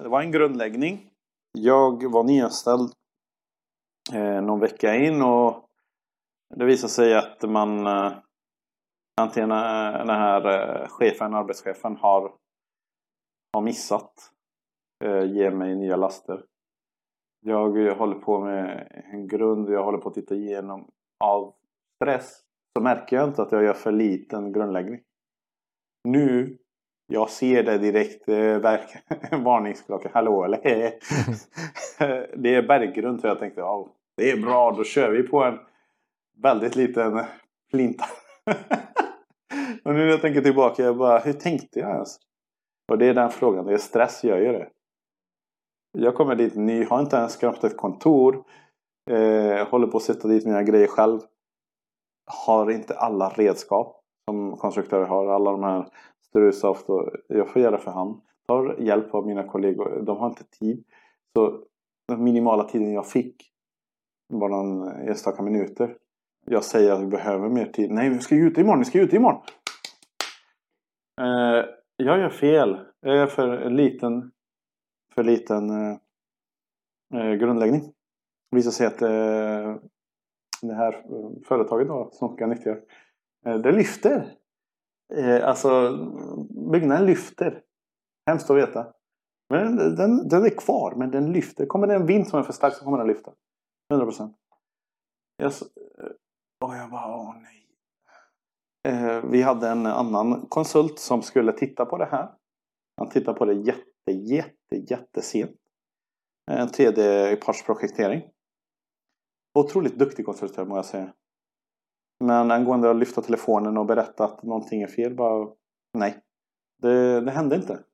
var en grundläggning. Jag var nyanställd någon vecka in. Och det visade sig att man antingen den här arbetschefen har missat. Ge mig nya laster. Jag håller på med en grund. Jag håller på att titta igenom av stress. Så märker jag inte att jag gör för liten grundläggning. Nu, jag ser det direkt. Varningsklocka. Hallå eller hej. Det är berggrund. Så jag tänkte, ja, det är bra. Då kör vi på en väldigt liten flinta. Och nu när jag tänker tillbaka. Jag bara, hur tänkte jag ens? Och det är den frågan. Det är stress gör ju det. Jag kommer dit ny, har inte ens skapat ett kontor. Håller på att sätta dit mina grejer själv. Har inte alla redskap som konstruktörer har. Alla de här Strusoft och jag får göra för hand. Tar hjälp av mina kollegor. De har inte tid. Så den minimala tiden jag fick var någon enstaka minuter. Jag säger att vi behöver mer tid. Nej, vi ska ju ut imorgon. Jag gör fel. Jag är för liten grundläggning. Det visar sig att det här företaget då, som kan nyttja, det lyfter. Alltså byggnaden lyfter. Hemskt att veta. Men den är kvar, men den lyfter. Kommer det en vind som är för stark så kommer den lyfta. 100%. Jag bara, åh nej. Vi hade en annan konsult som skulle titta på det här. Han tittade på det jättesent. 3D-partsprojektering. Otroligt duktig konstruktör må jag säga. Men angående att lyfta telefonen och berätta att någonting är fel. Bara, nej. Det hände inte.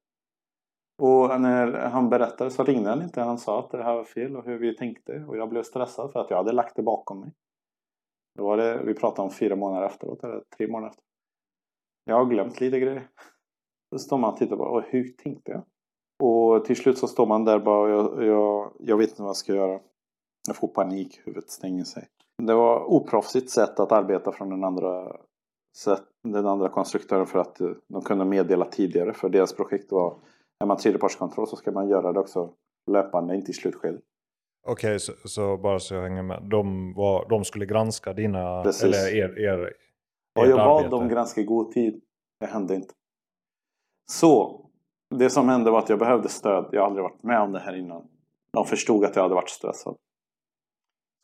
Och när han berättade så ringde han inte. Han sa att det här var fel och hur vi tänkte. Och jag blev stressad för att jag hade lagt det bakom mig. Då var det, vi pratade om 4 månader efteråt. Eller 3 månader efteråt. Jag har glömt lite grejer. Då står man och tittar på hur tänkte jag? Och till slut så står man där bara. Jag vet inte vad jag ska göra. Jag får panik. Huvudet stänger sig. Det var oproffsigt sätt att arbeta från den andra konstruktören. För att de kunde meddela tidigare. För deras projekt var. När man 3D-partskontroll så ska man göra det också löpande, inte i slutskedet. Okej, så bara så jag hänger med. De skulle granska dina... Precis. Eller er och jag bad dem granska i god tid. Det hände inte. Så, det som hände var att jag behövde stöd. Jag har aldrig varit med om det här innan. De förstod att jag hade varit stressad.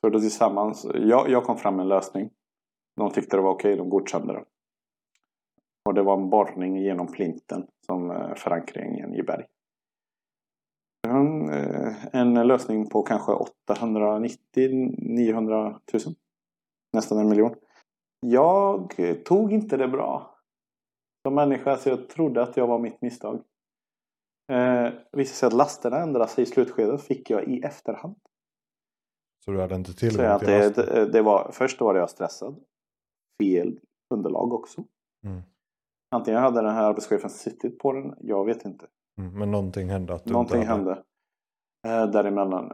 Så då tillsammans... Jag kom fram med en lösning. De tyckte det var okej, de godkände det. Och det var en borrning genom plinten som förankringen i berg. En lösning på kanske 890-900 000. Nästan 1 miljon. Jag tog inte det bra. Som människa så jag trodde att jag var mitt misstag. Visade sig att lasterna ändrade sig i slutskedet fick jag i efterhand. Så du hade inte tillgång till lasten? Först var jag stressad. Fel underlag också. Mm. Antingen hade den här arbetschefen suttit på den. Jag vet inte. Men någonting hände. Däremellan.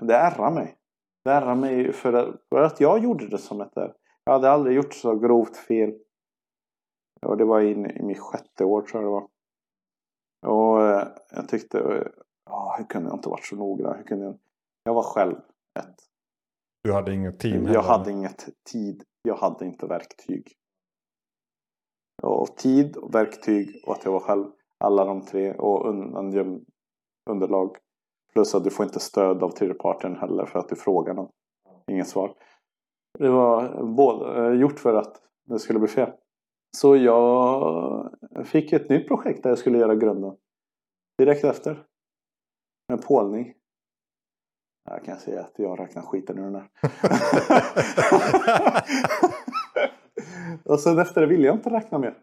Det ärrar mig. Det ärrar mig för att jag gjorde det som ett där. Jag hade aldrig gjort så grovt fel. Och det var i mitt 6:e år tror jag det var. Och jag tyckte. Hur kunde jag inte varit så noga? Jag var själv. Du hade inget team? Jag hade inget tid. Jag hade inte verktyg. Och tid och verktyg och att jag var själv. Alla de tre och underlag. Plus att du får inte stöd av tredjeparten heller för att du frågar någon. Inget svar. Det var gjort för att det skulle bli fel. Så jag fick ett nytt projekt där jag skulle göra grunden. Direkt efter. En pålning. Jag kan säga att jag räknar skiten ur den här. Och sen efter det vill jag inte räkna mer.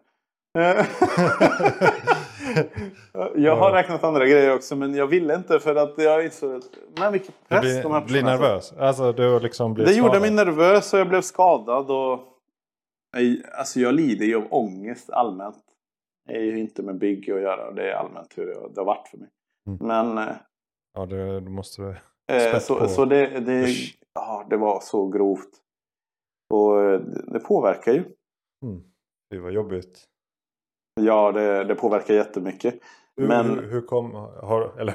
Jag har räknat andra grejer också. Men jag ville inte för att jag insåg. Men vilken press de här personerna. Du blir nervös. Alltså, du liksom blir skadad. Gjorde mig nervös och jag blev skadad. Och... Alltså jag lider ju av ångest allmänt. Det är ju inte med bygg att göra. Det är allmänt hur det har varit för mig. Mm. Men... Ja, det måste du så det var så grovt. Och det påverkar ju. Mm. Det var jobbigt. Ja, det påverkar jättemycket.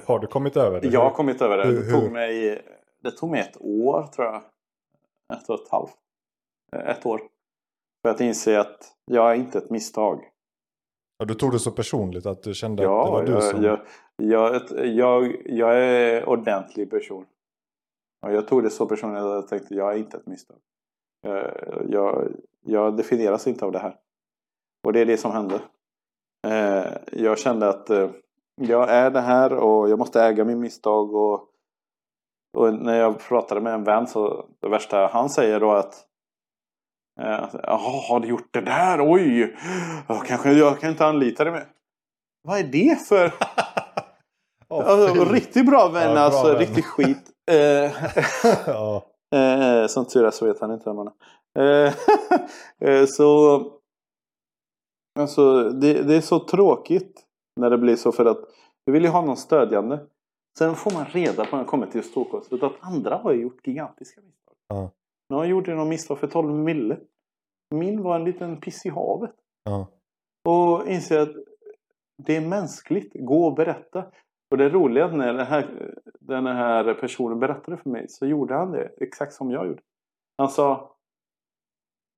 Har du kommit över det? Jag har kommit över det. Det tog mig 1 år tror jag. 1,5. 1 år. För att inse att jag är inte ett misstag. Ja, du tog det så personligt att du kände att det var du som... Jag är ordentlig person. Och jag tog det så personligt att jag tänkte jag är inte ett misstag. Jag definieras inte av det här. Och det är det som hände. Jag kände att jag är det här och jag måste äga min misstag. Och när jag pratade med en vän så det värsta han säger då att har du gjort det där? Oj! Kanske jag kan inte anlita det mer. Vad är det för? Riktigt bra vän, riktigt skit. Som tur är så vet han inte vem man är. Så alltså, det är så tråkigt när det blir så för att du vill ju ha någon stödjande. Sen får man reda på när man kommer till storkonsult att andra har ju gjort gigantiska misstag. Någon gjorde någon misstag för 12 mille. Min var en liten piss i havet. Och inser att det är mänskligt. Gå och berätta. Och det roliga är att när den här personen berättade för mig så gjorde han det exakt som jag gjorde. Han sa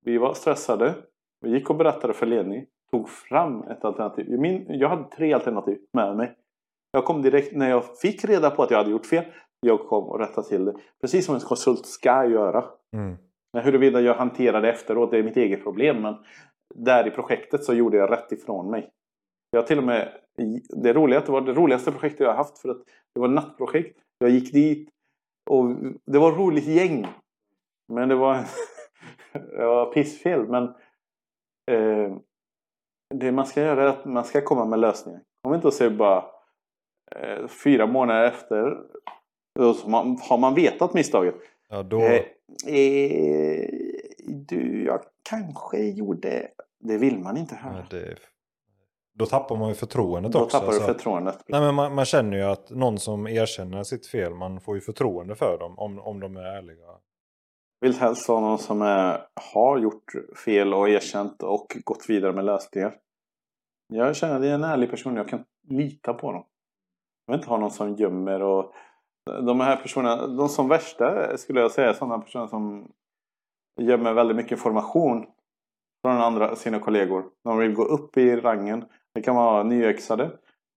vi var stressade. Vi gick och berättade för ledning. Tog fram ett alternativ. Jag hade 3 alternativ med mig. Jag kom direkt när jag fick reda på att jag hade gjort fel. Jag kom och rättade till det. Precis som en konsult ska göra. Mm. Huruvida jag hanterade efteråt, det är mitt eget problem. Men där i projektet så gjorde jag rätt ifrån mig. Jag till och med, det var det roligaste projektet jag haft. För att det var ett nattprojekt. Jag gick dit. Och det var ett roligt gäng. Men det var, det var pissfel. Men det man ska göra är att man ska komma med lösningar. Om inte så bara 4 månader efter har man vetat misstaget. Ja, då... jag kanske gjorde... Det vill man inte höra. Nej, det... Då tappar man ju förtroendet också. Då tappar du förtroendet. Nej, men man känner ju att någon som erkänner sitt fel, man får ju förtroende för dem om de är ärliga. Jag vill helst ha någon som har gjort fel och erkänt och gått vidare med lösningar. Jag känner att det är en ärlig person, jag kan lita på dem. Jag vill inte ha någon som gömmer. Och de här personerna, de som värsta skulle jag säga, sådana personer som gömmer väldigt mycket information från andra, sina kollegor. De vill gå upp i rangen. Det kan vara nyexade.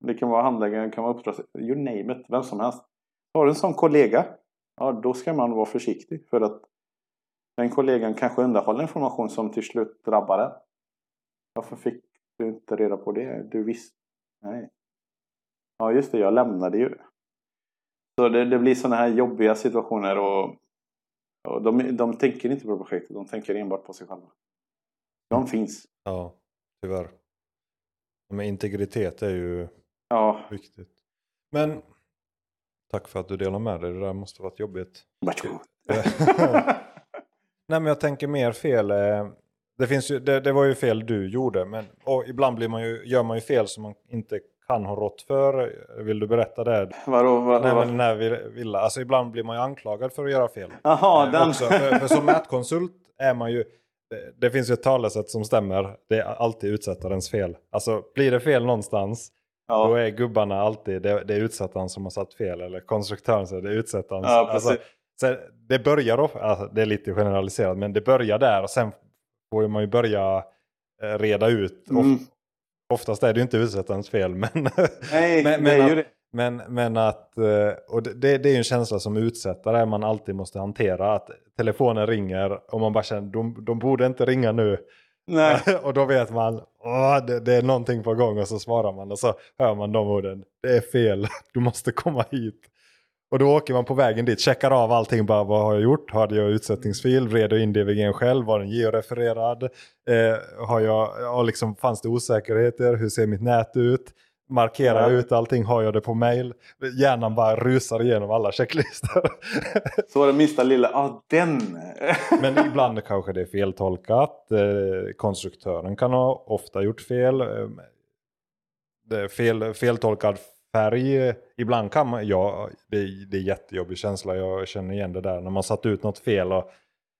Det kan vara handläggare. Det kan vara uppdragsgivare. You name it. Vem som helst. Har du en sån kollega? Ja, då ska man vara försiktig. För att den kollegan kanske undanhåller information som till slut drabbar den. Varför fick du inte reda på det? Du visste. Nej. Ja, just det. Jag lämnade ju. Så det blir sådana här jobbiga situationer. Och de tänker inte på projektet. De tänker enbart på sig själva. De finns. Ja, tyvärr. Men integritet är ju viktigt. Men tack för att du delar med dig. Det där måste varit jobbigt. Varsågod. Nej, men jag tänker mer fel. Det finns ju, det var ju fel du gjorde. Men, och ibland gör man ju fel som man inte kan ha rått för. Vill du berätta det? Vadå? Alltså, ibland blir man ju anklagad för att göra fel. Jaha, den. För som mätkonsult är man ju... Det finns ju ett talesätt som stämmer. Det är alltid utsättarens fel. Alltså blir det fel någonstans. Ja. Då är gubbarna alltid. Det är utsättaren som har satt fel. Eller konstruktören så är det utsättaren. Ja, alltså, så det börjar då. Alltså, det är lite generaliserat. Men det börjar där. Och sen får man ju börja reda ut. Mm. Oftast är det ju inte utsättarens fel. Men, nej, och det är ju en känsla som utsättare man alltid måste hantera, att telefonen ringer och man bara känner de borde inte ringa nu. Nej. Och då vet man det är någonting på gång, och så svarar man och så hör man de orden, det är fel, du måste komma hit. Och då åker man på vägen dit, checkar av allting, bara vad har jag gjort, hade jag utsättningsfil, vred jag in DVG:n själv, var den georefererad, liksom, fanns det osäkerheter, hur ser mitt nät ut? Markera ut allting, har jag det på mail. Hjärnan bara rusar igenom alla checklistor. Så var det minsta lilla, den. Men ibland kanske det är feltolkat. Konstruktören kan ha ofta gjort fel. Det är feltolkad färg. Ibland kan man, det är jättejobbig känsla. Jag känner igen det där när man satt ut något fel. Och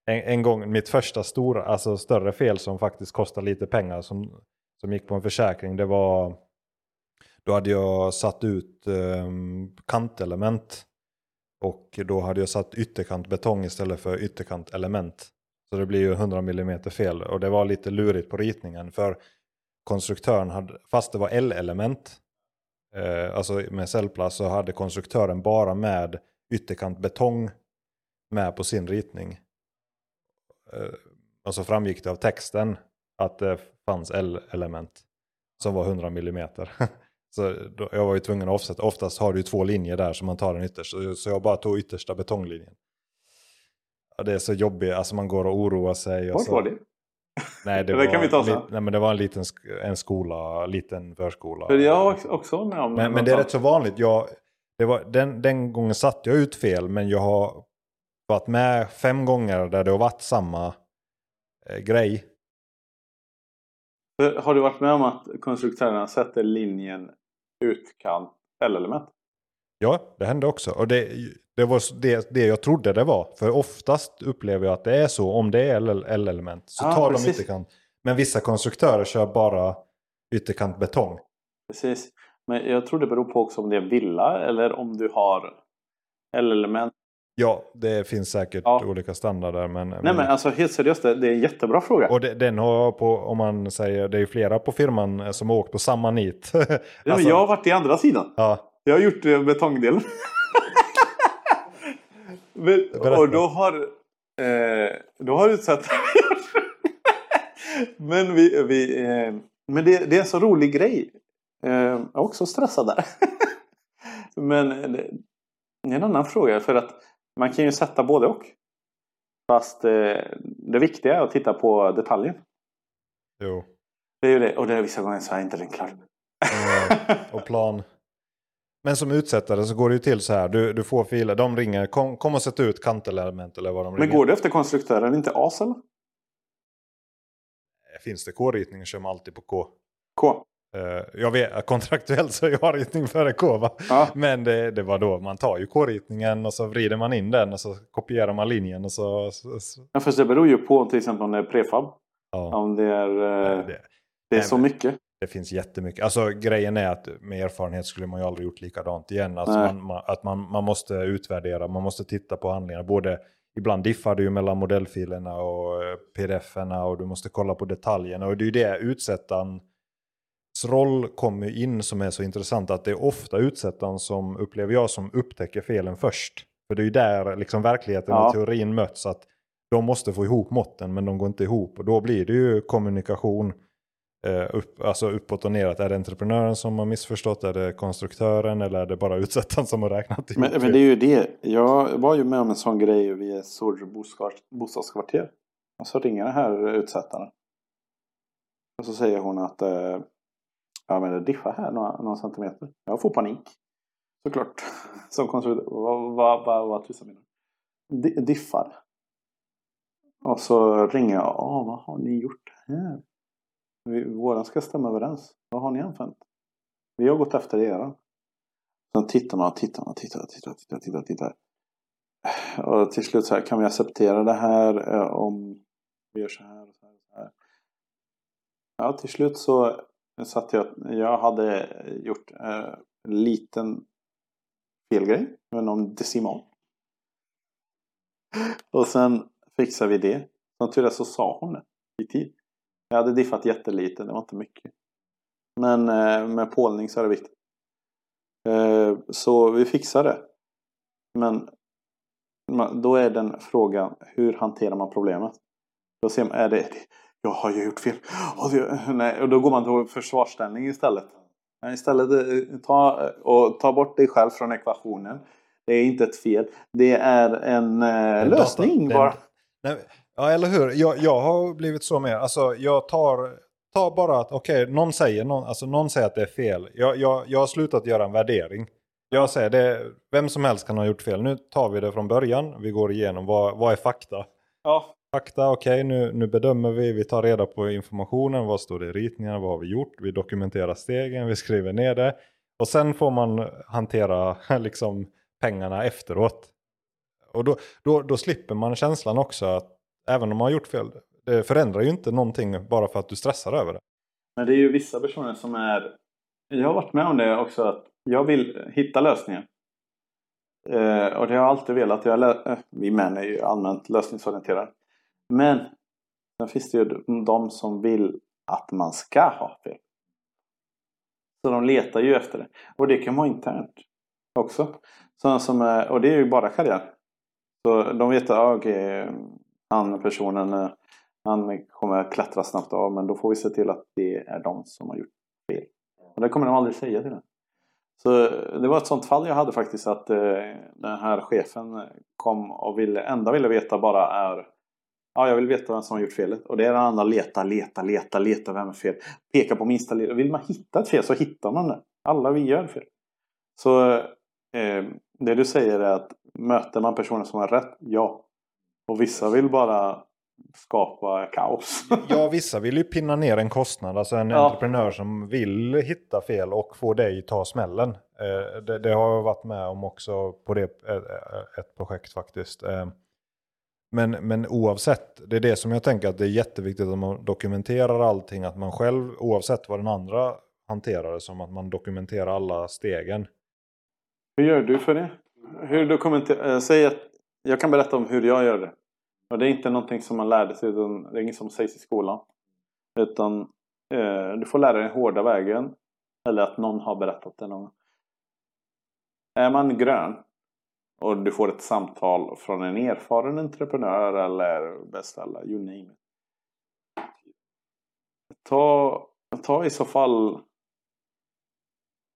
en gång, mitt första större fel som faktiskt kostar lite pengar. Som gick på en försäkring, det var... Då hade jag satt ut kantelement, och då hade jag satt ytterkantbetong istället för ytterkantelement. Så det blir ju 100 mm fel, och det var lite lurigt på ritningen, för konstruktören hade, fast det var L-element, alltså med cellplast, så hade konstruktören bara med ytterkantbetong med på sin ritning. Och så framgick det av texten att det fanns L-element som var 100 mm. Så då, jag var ju tvungen att offsätta. Oftast har du ju 2 linjer där som man tar den ytterst. Så jag bara tog yttersta betonglinjen. Ja, det är så jobbigt. Alltså man går och oroar sig. Vart var det? Nej, det kan vi ta sen. Nej, men det var en liten skola. En liten förskola. För jag var också med om det. Men det är rätt så vanligt. Den gången satt jag ut fel. Men jag har varit med 5 gånger där det har varit samma grej. Har du varit med om att konstruktörerna sätter linjen utkant eller element? Ja, det hände också. Och det var det jag trodde det var. För oftast upplever jag att det är så. Om det är L-element så tar de ytterkant. Men vissa konstruktörer kör bara ytterkant betong. Precis. Men jag tror det beror på också om det är villa eller om du har L-element. Ja, det finns säkert olika standarder. Men alltså helt seriöst, det är en jättebra fråga. Och den har på, om man säger, det är ju flera på firman som har åkt på samma nit. Alltså, jag har varit i andra sidan. Ja, Jag har gjort betongdelen. Och då har utsättaren gjort. Men men det är en så rolig grej. Jag är också stressad där. Men det är en annan fråga. För att man kan ju sätta både och. Fast det viktiga är att titta på detaljen. Jo. Det är ju det. Och det är vissa gånger så är inte den klar. Och plan. Men som utsättare så går det ju till så här. Du får filer. De ringer. Kom och sätta ut kantelement eller vad de ringer. Men går det efter konstruktören? Inte AS eller? Finns det K-ritning kör man alltid på K. K. Jag vet kontraktuellt så jag har ritning före K va? Ja. Men det var då man tar ju K-ritningen och så vrider man in den och så kopierar man linjen och så. Ja, för det beror ju på till exempel om det är prefab. Ja. Om det är det är så mycket. Det finns jättemycket. Alltså grejen är att med erfarenhet skulle man ju aldrig gjort likadant igen. Alltså man måste utvärdera, man måste titta på handlingar. Både ibland diffar du mellan modellfilerna och pdf-erna och du måste kolla på detaljerna. Och det är ju det utsättarens roll kommer in som är så intressant. Att det är ofta utsättaren som upplever jag som upptäcker felen först. För det är ju där liksom verkligheten och teorin möts. Att de måste få ihop måtten men de går inte ihop. Och då blir det ju kommunikation uppåt och neråt. Är det entreprenören som har missförstått? Är det konstruktören? Eller är det bara utsättaren som har räknat ihop? Men det är ju det. Jag var ju med om en sån grej vid ett stort bostadskvarter. Och så ringer den här utsättaren. Och så säger hon att det diffar här några centimeter. Jag får panik. Såklart. Som konstruktör. Vad tusan menar du? Diffar. Och så ringer jag. Vad har ni gjort här? Våran ska stämma överens. Vad har ni använt? Vi har gått efter er. Sen tittar man. Och till slut så här, kan vi acceptera det här om vi gör så här och så här och så här. Ja, till slut så satt jag hade gjort en liten felgrej, men om decimal. Och sen fixar vi det. Som tur är så sa hon det i tid. Jag hade diffat jättelite, det var inte mycket. Men med pålning så är det viktigt. Så vi fixar det. Men då är den frågan, hur hanterar man problemet? Då ser man, är det jag har ju gjort fel. Och då går man till försvarsställning istället. Istället ta bort dig själv från ekvationen. Det är inte ett fel. Det är en lösning bara. Ja, eller hur? Jag har blivit så med. Alltså, jag tar bara att någon säger att det är fel. Jag har slutat göra en värdering. Jag säger det, vem som helst kan ha gjort fel. Nu tar vi det från början. Vi går igenom vad är fakta. Ja. Fakta, nu bedömer vi. Vi tar reda på informationen. Vad står det i ritningarna? Vad har vi gjort? Vi dokumenterar stegen. Vi skriver ner det. Och sen får man hantera liksom pengarna efteråt. Och då slipper man känslan också att även om man har gjort fel, det förändrar ju inte någonting bara för att du stressar över det. Men det är ju vissa personer som är... Jag har varit med om det också, att jag vill hitta lösningar. Och det har jag alltid velat. Vi män är ju allmänt lösningsorienterade. Men sen finns det ju de som vill att man ska ha fel. Så de letar ju efter det. Och det kan vara internt också. Och det är ju bara karriär. Så de vet att han kommer att klättra snabbt av, men då får vi se till att det är de som har gjort fel. Och det kommer de aldrig säga till den. Så det var ett sånt fall jag hade faktiskt, att den här chefen kom och ville veta bara är, ja, jag vill veta vem som har gjort felet. Och det är den andra, leta, vem är fel. Peka på minsta lilla. Vill man hitta ett fel så hittar man det. Alla vi gör fel. Så det du säger är att möter man personer som har rätt, ja. Och vissa vill bara skapa kaos. Ja, vissa vill ju pinna ner en kostnad. Alltså en entreprenör som vill hitta fel och få dig ta smällen. Det har jag varit med om också på ett projekt faktiskt. Men oavsett, det är det som jag tänker att det är jätteviktigt att man dokumenterar allting. Att man själv, oavsett vad den andra hanterar det som, att man dokumenterar alla stegen. Hur gör du för det? Hur dokumenterar... Säg att... Jag kan berätta om hur jag gör det. Och det är inte någonting som man lärde sig. Utan det är inget som sägs i skolan. Utan du får lära dig hårda vägen. Eller att någon har berättat det någon. Är man grön och du får ett samtal från en erfaren entreprenör eller beställare, you name it. Ta i så fall,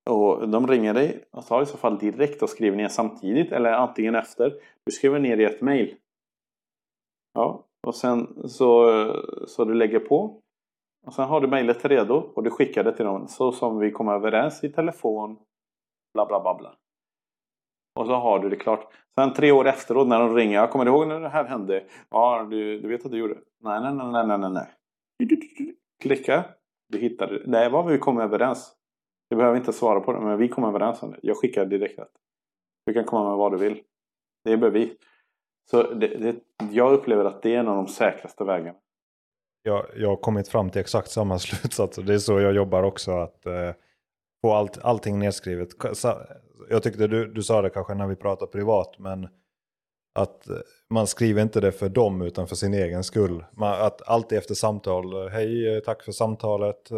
och de ringer dig, och ta i så fall direkt och skriver ner samtidigt eller antingen efter. Du skriver ner i ett mejl. Ja, och sen så du lägger på. Och sen har du mejlet redo och du skickar det till dem. Så som vi kom överens i telefon. Bla bla bla bla. Och så har du det klart. Sen 3 år efteråt när de ringer. Jag kommer ihåg när det här hände. Ja, du vet att du gjorde. Nej, nej, nej, nej, nej, nej. Klicka. Du hittar det. Det var vi kom överens. Du behöver inte svara på det. Men vi kom överens om det. Jag skickar direkt. Du kan komma med vad du vill. Det är bevis. Så jag upplever att det är en av de säkraste vägarna. Jag har kommit fram till exakt samma slutsats. Det är så jag jobbar också. Att få allting nedskrivet. Jag tyckte du sa det kanske när vi pratade privat. Men att man skriver inte det för dem utan för sin egen skull. Att alltid efter samtal. Hej, tack för samtalet.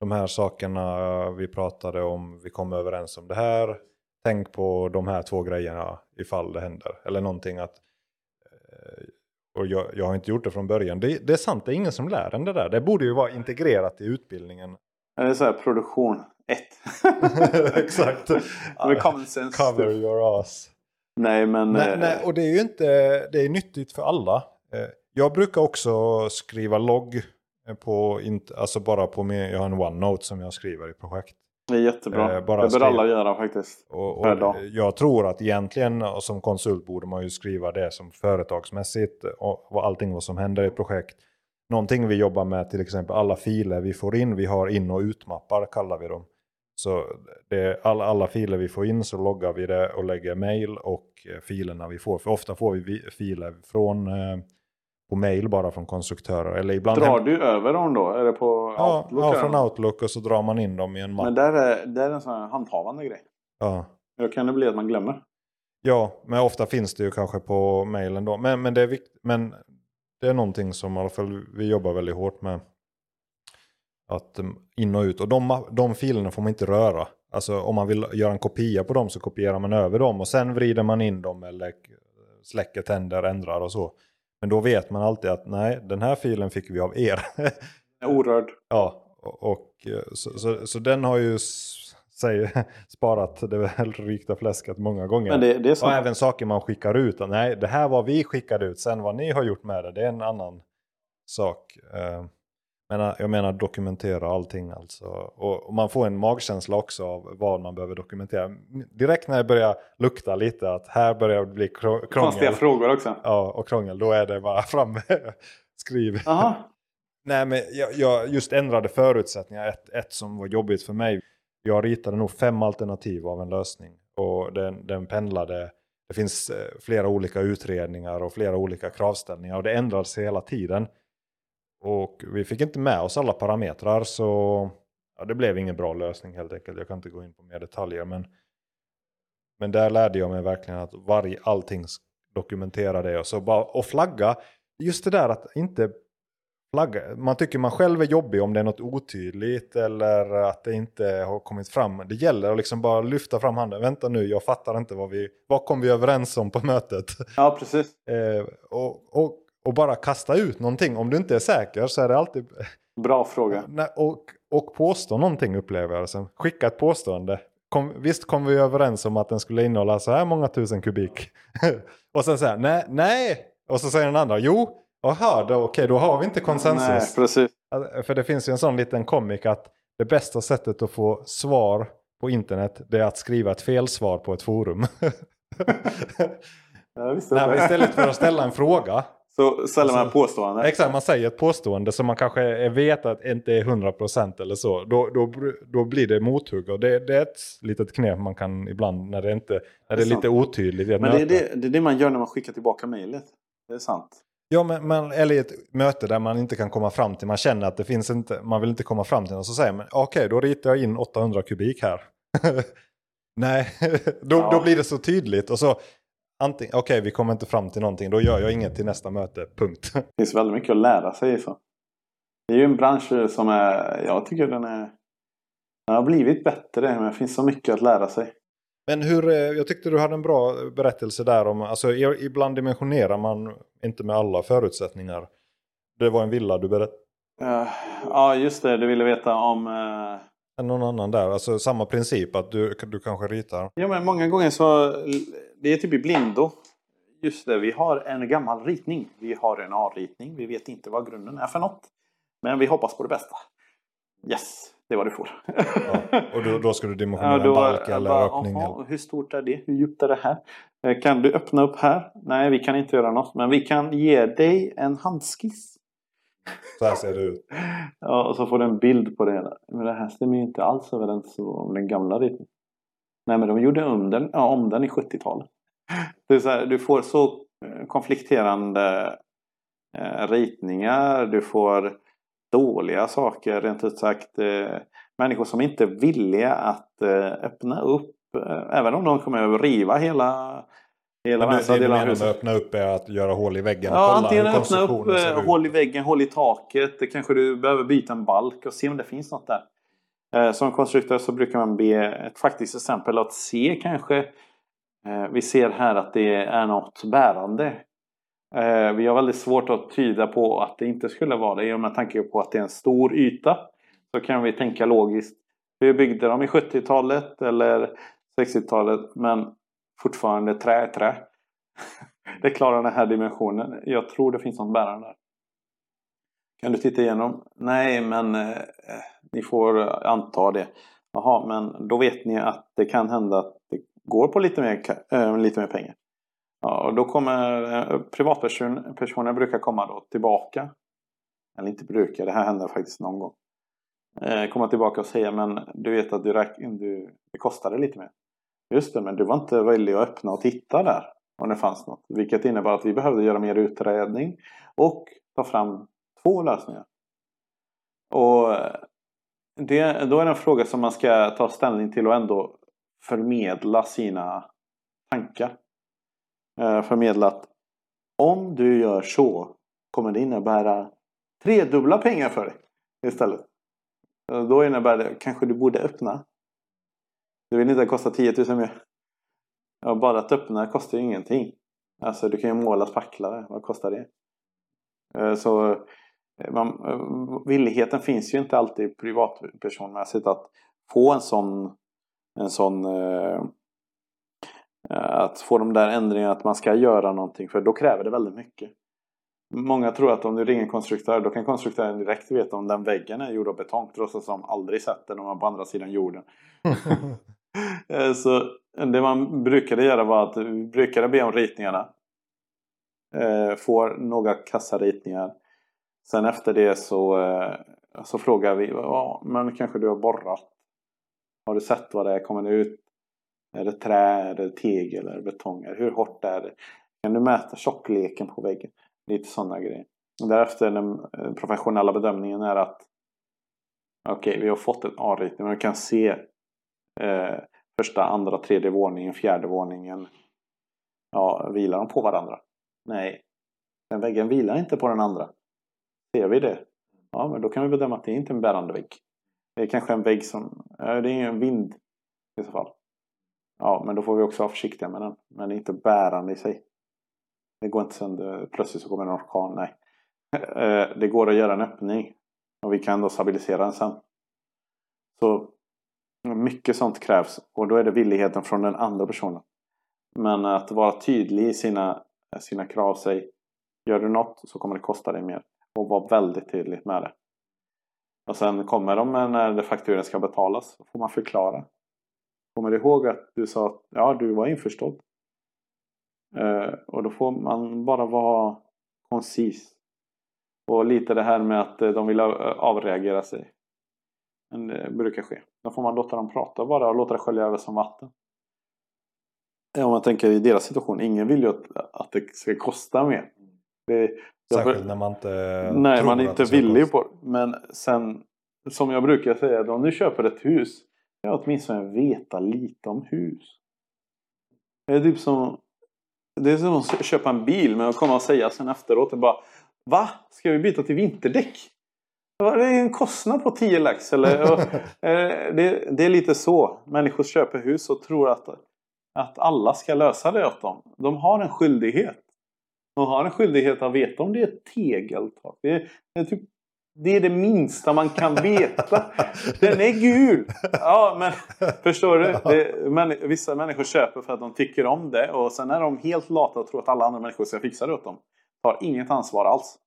De här sakerna vi pratade om. Vi kom överens om det här. Tänk på de här 2 grejerna ifall det händer. Eller någonting att... Och jag har inte gjort det från början. Det är sant, det är ingen som lär en det där. Det borde ju vara integrerat i utbildningen. Det är så här, produktion 1. Exakt. Common sense. Cover your ass. Nej, men... Nej, och det är ju inte... Det är nyttigt för alla. Jag brukar också skriva logg på... Alltså bara på min... Jag har en OneNote som jag skriver i projekt. Det är jättebra. Det bör alla göra faktiskt. Och jag tror att egentligen och som konsult borde man ju skriva det som företagsmässigt och allting vad som händer i projekt. Någonting vi jobbar med till exempel alla filer vi får in. Vi har in- och utmappar kallar vi dem. Så alla filer vi får in så loggar vi det och lägger mail och filerna vi får. För ofta får vi filer från... på mail bara från konstruktörer. Eller ibland drar du över dem då? Är det på Outlook? Ja, från Outlook och så drar man in dem i en mapp. Men där är en sån här handhavande grej. Ja. Då kan det bli att man glömmer. Ja, men ofta finns det ju kanske på mailen då. Men det är viktigt. Men det är någonting som i alla fall vi jobbar väldigt hårt med. Att in och ut. Och de filerna får man inte röra. Alltså om man vill göra en kopia på dem så kopierar man över dem. Och sen vrider man in dem eller släcker, tänder, ändrar och så. Men då vet man alltid att nej, den här filen fick vi av er. Orörd. Ja, och så den har ju sparat det väl rikta fläsket många gånger. Men det är så. Och även saker man skickar ut. Nej, det här var vi skickade ut. Sen vad ni har gjort med det, det är en annan sak. Men jag menar dokumentera allting alltså. Och man får en magkänsla också av vad man behöver dokumentera. Direkt när det börjar lukta lite att här börjar det bli krångel. Konstiga frågor också. Ja, och krångel. Då är det bara framme. Skriv. Aha. Nej, men jag just ändrade förutsättningar. Ett som var jobbigt för mig. Jag ritade nog 5 alternativ av en lösning. Och den pendlade. Det finns flera olika utredningar och flera olika kravställningar. Och det ändrades hela tiden. Och vi fick inte med oss alla parametrar så ja, det blev ingen bra lösning helt enkelt. Jag kan inte gå in på mer detaljer. Men där lärde jag mig verkligen att allting dokumentera det. Och, så bara, och flagga. Just det där att inte flagga. Man tycker man själv är jobbig om det är något otydligt. Eller att det inte har kommit fram. Det gäller att liksom bara lyfta fram handen. Vänta nu, jag fattar inte vad kom vi överens om på mötet. Ja, precis. Och bara kasta ut någonting. Om du inte är säker så är det alltid... Bra fråga. Och påstå någonting upplever jag. Sen. Skicka ett påstående. Visst kom vi överens om att den skulle innehålla så här många tusen kubik. Och sen säger nej. Och så säger den andra, jo. Aha, då har vi inte konsensus. Nej, precis. För det finns ju en sån liten komik att det bästa sättet att få svar på internet det är att skriva ett felsvar på ett forum. Nej, istället för att ställa en fråga... Så ställer man påstående. Exakt, man säger ett påstående som man kanske vet att inte är 100% eller så. Då blir det mothugg. Och det är ett litet knep man kan ibland när det inte när det är lite otydligt. Men det är det man gör när man skickar tillbaka mejlet. Det är sant. Ja, men eller ett möte där man inte kan komma fram till. Man känner att det finns inte, man vill inte komma fram till. Och så säger man, okej, då ritar jag in 800 kubik här. Nej, då blir det så tydligt. Och så... Okej, vi kommer inte fram till någonting. Då gör jag inget till nästa möte, punkt. Det finns väldigt mycket att lära sig ifrån. Det är ju en bransch som jag tycker den har blivit bättre. Men det finns så mycket att lära sig. Men hur, jag tyckte du hade en bra berättelse där om, alltså ibland dimensionerar man inte med alla förutsättningar. Det var en villa du berättade. Ja, just det. Du ville veta om... Någon annan där. Alltså samma princip att du kanske ritar. Ja, men många gånger så... Det är typ i blindo. Just det, vi har en gammal ritning. Vi har en A-ritning. Vi vet inte vad grunden är för något. Men vi hoppas på det bästa. Yes, det var du får. Ja, och då ska du dimensionera en balk eller öppning. Eller... Hur stort är det? Hur djupt är det här? Kan du öppna upp här? Nej, vi kan inte göra något. Men vi kan ge dig en handskiss. Så här ser det ut. Ja, och så får du en bild på det hela. Men det här stämmer ju inte alls överens om den gamla ritningen. Nej, men de gjorde om den i 70-talet. Det är så här, du får så konflikterande ritningar. Du får dåliga saker, rent ut sagt. Människor som inte är villiga att öppna upp. Även om de kommer att riva hela vänster delen av huset. Öppna upp är att göra hål i väggen. Ja, antingen öppna upp hål i väggen, hål i taket. Kanske du behöver byta en balk och se om det finns något där. Som konstruktör så brukar man be ett faktiskt exempel att se kanske. Vi ser här att det är något bärande. Vi har väldigt svårt att tyda på att det inte skulle vara det. Med tanke på att det är en stor yta så kan vi tänka logiskt. Hur byggde de i 70-talet eller 60-talet? Men fortfarande trä. Det klarar den här dimensionen. Jag tror det finns något bärande där. Kan du titta igenom? Nej, men ni får anta det. Jaha, men då vet ni att det kan hända att det går på lite mer pengar. Ja, och då kommer privatpersoner brukar komma då tillbaka. Eller inte brukar, det här händer faktiskt någon gång. Komma tillbaka och säga, men du vet att det kostade lite mer. Just det, men du var inte villig att öppna och titta där om det fanns något. Vilket innebar att vi behövde göra mer utredning och ta fram 2 lösningar. Och då är det en fråga som man ska ta ställning till och ändå förmedla sina tankar. Förmedlat. Om du gör så kommer det innebära 3 dubbla pengar för dig istället. Då innebär det kanske du borde öppna. Du vill inte kosta 10 000 mer. Ja, bara att öppna kostar ju ingenting. Alltså du kan ju måla spacklare. Vad kostar det? Så villigheten finns ju inte alltid i privatpersonmässigt att få att få de där ändringarna att man ska göra någonting, för då kräver det väldigt mycket. Många tror att om du ringer en konstruktör, då kan konstruktören direkt veta om den väggen är gjord av betong, trots som aldrig sett den om man på andra sidan jorden. Så det man brukade göra var att vi brukade be om ritningarna. Får några kassaritningar. Sen efter det så frågar vi, ja, men kanske du har borrat. Har du sett vad det är? Kommer det ut? Är det trä, är det tegel eller betong? Hur hårt är det? Kan du mäta tjockleken på väggen? Lite sådana grejer. Och därefter den professionella bedömningen är att okej, vi har fått en A-ritning, men vi kan se första, andra, tredje våningen, fjärde våningen. Ja, vilar de på varandra? Nej, den väggen vilar inte på den andra. Ser vi det? Ja, men då kan vi bedöma att det inte är en bärande vägg. Det är kanske en vägg som... Det är en vind i så fall. Ja, men då får vi också vara försiktiga med den. Men det är inte bärande i sig. Det går inte sönder. Plötsligt så kommer en orkan. Nej. Det går att göra en öppning. Och vi kan då stabilisera den sen. Så mycket sånt krävs. Och då är det villigheten från den andra personen. Men att vara tydlig i sina krav. Säg, gör du något så kommer det kosta dig mer. Och vara väldigt tydlig med det. Och sen kommer de när fakturen ska betalas. Då får man förklara. Kommer du ihåg att du sa att ja, du var införstådd? Och då får man bara vara koncis. Och lite det här med att de vill avreagera sig. Men det brukar ske. Då får man låta dem prata bara och låta det skölja över som vatten. Om man tänker i deras situation. Ingen vill ju att det ska kosta mer. Särskilt när man inte... Nej, man är inte villig på det. Men sen, som jag brukar säga, om du köper ett hus, jag åtminstone veta lite om hus. Det är som att köpa en bil, men att komma och säga sen efteråt och bara, va? Ska vi byta till vinterdäck? Det är en kostnad på 10 lax. Eller, det är lite så. Människor köper hus och tror att att alla ska lösa det åt dem. De har en skyldighet. De har en skyldighet att veta om det är ett tegeltak. Det är det minsta man kan veta. Den är gul. Ja, men förstår du? Vissa människor köper för att de tycker om det. Och sen är de helt lata och tror att alla andra människor ska fixa det åt dem. Tar inget ansvar alls.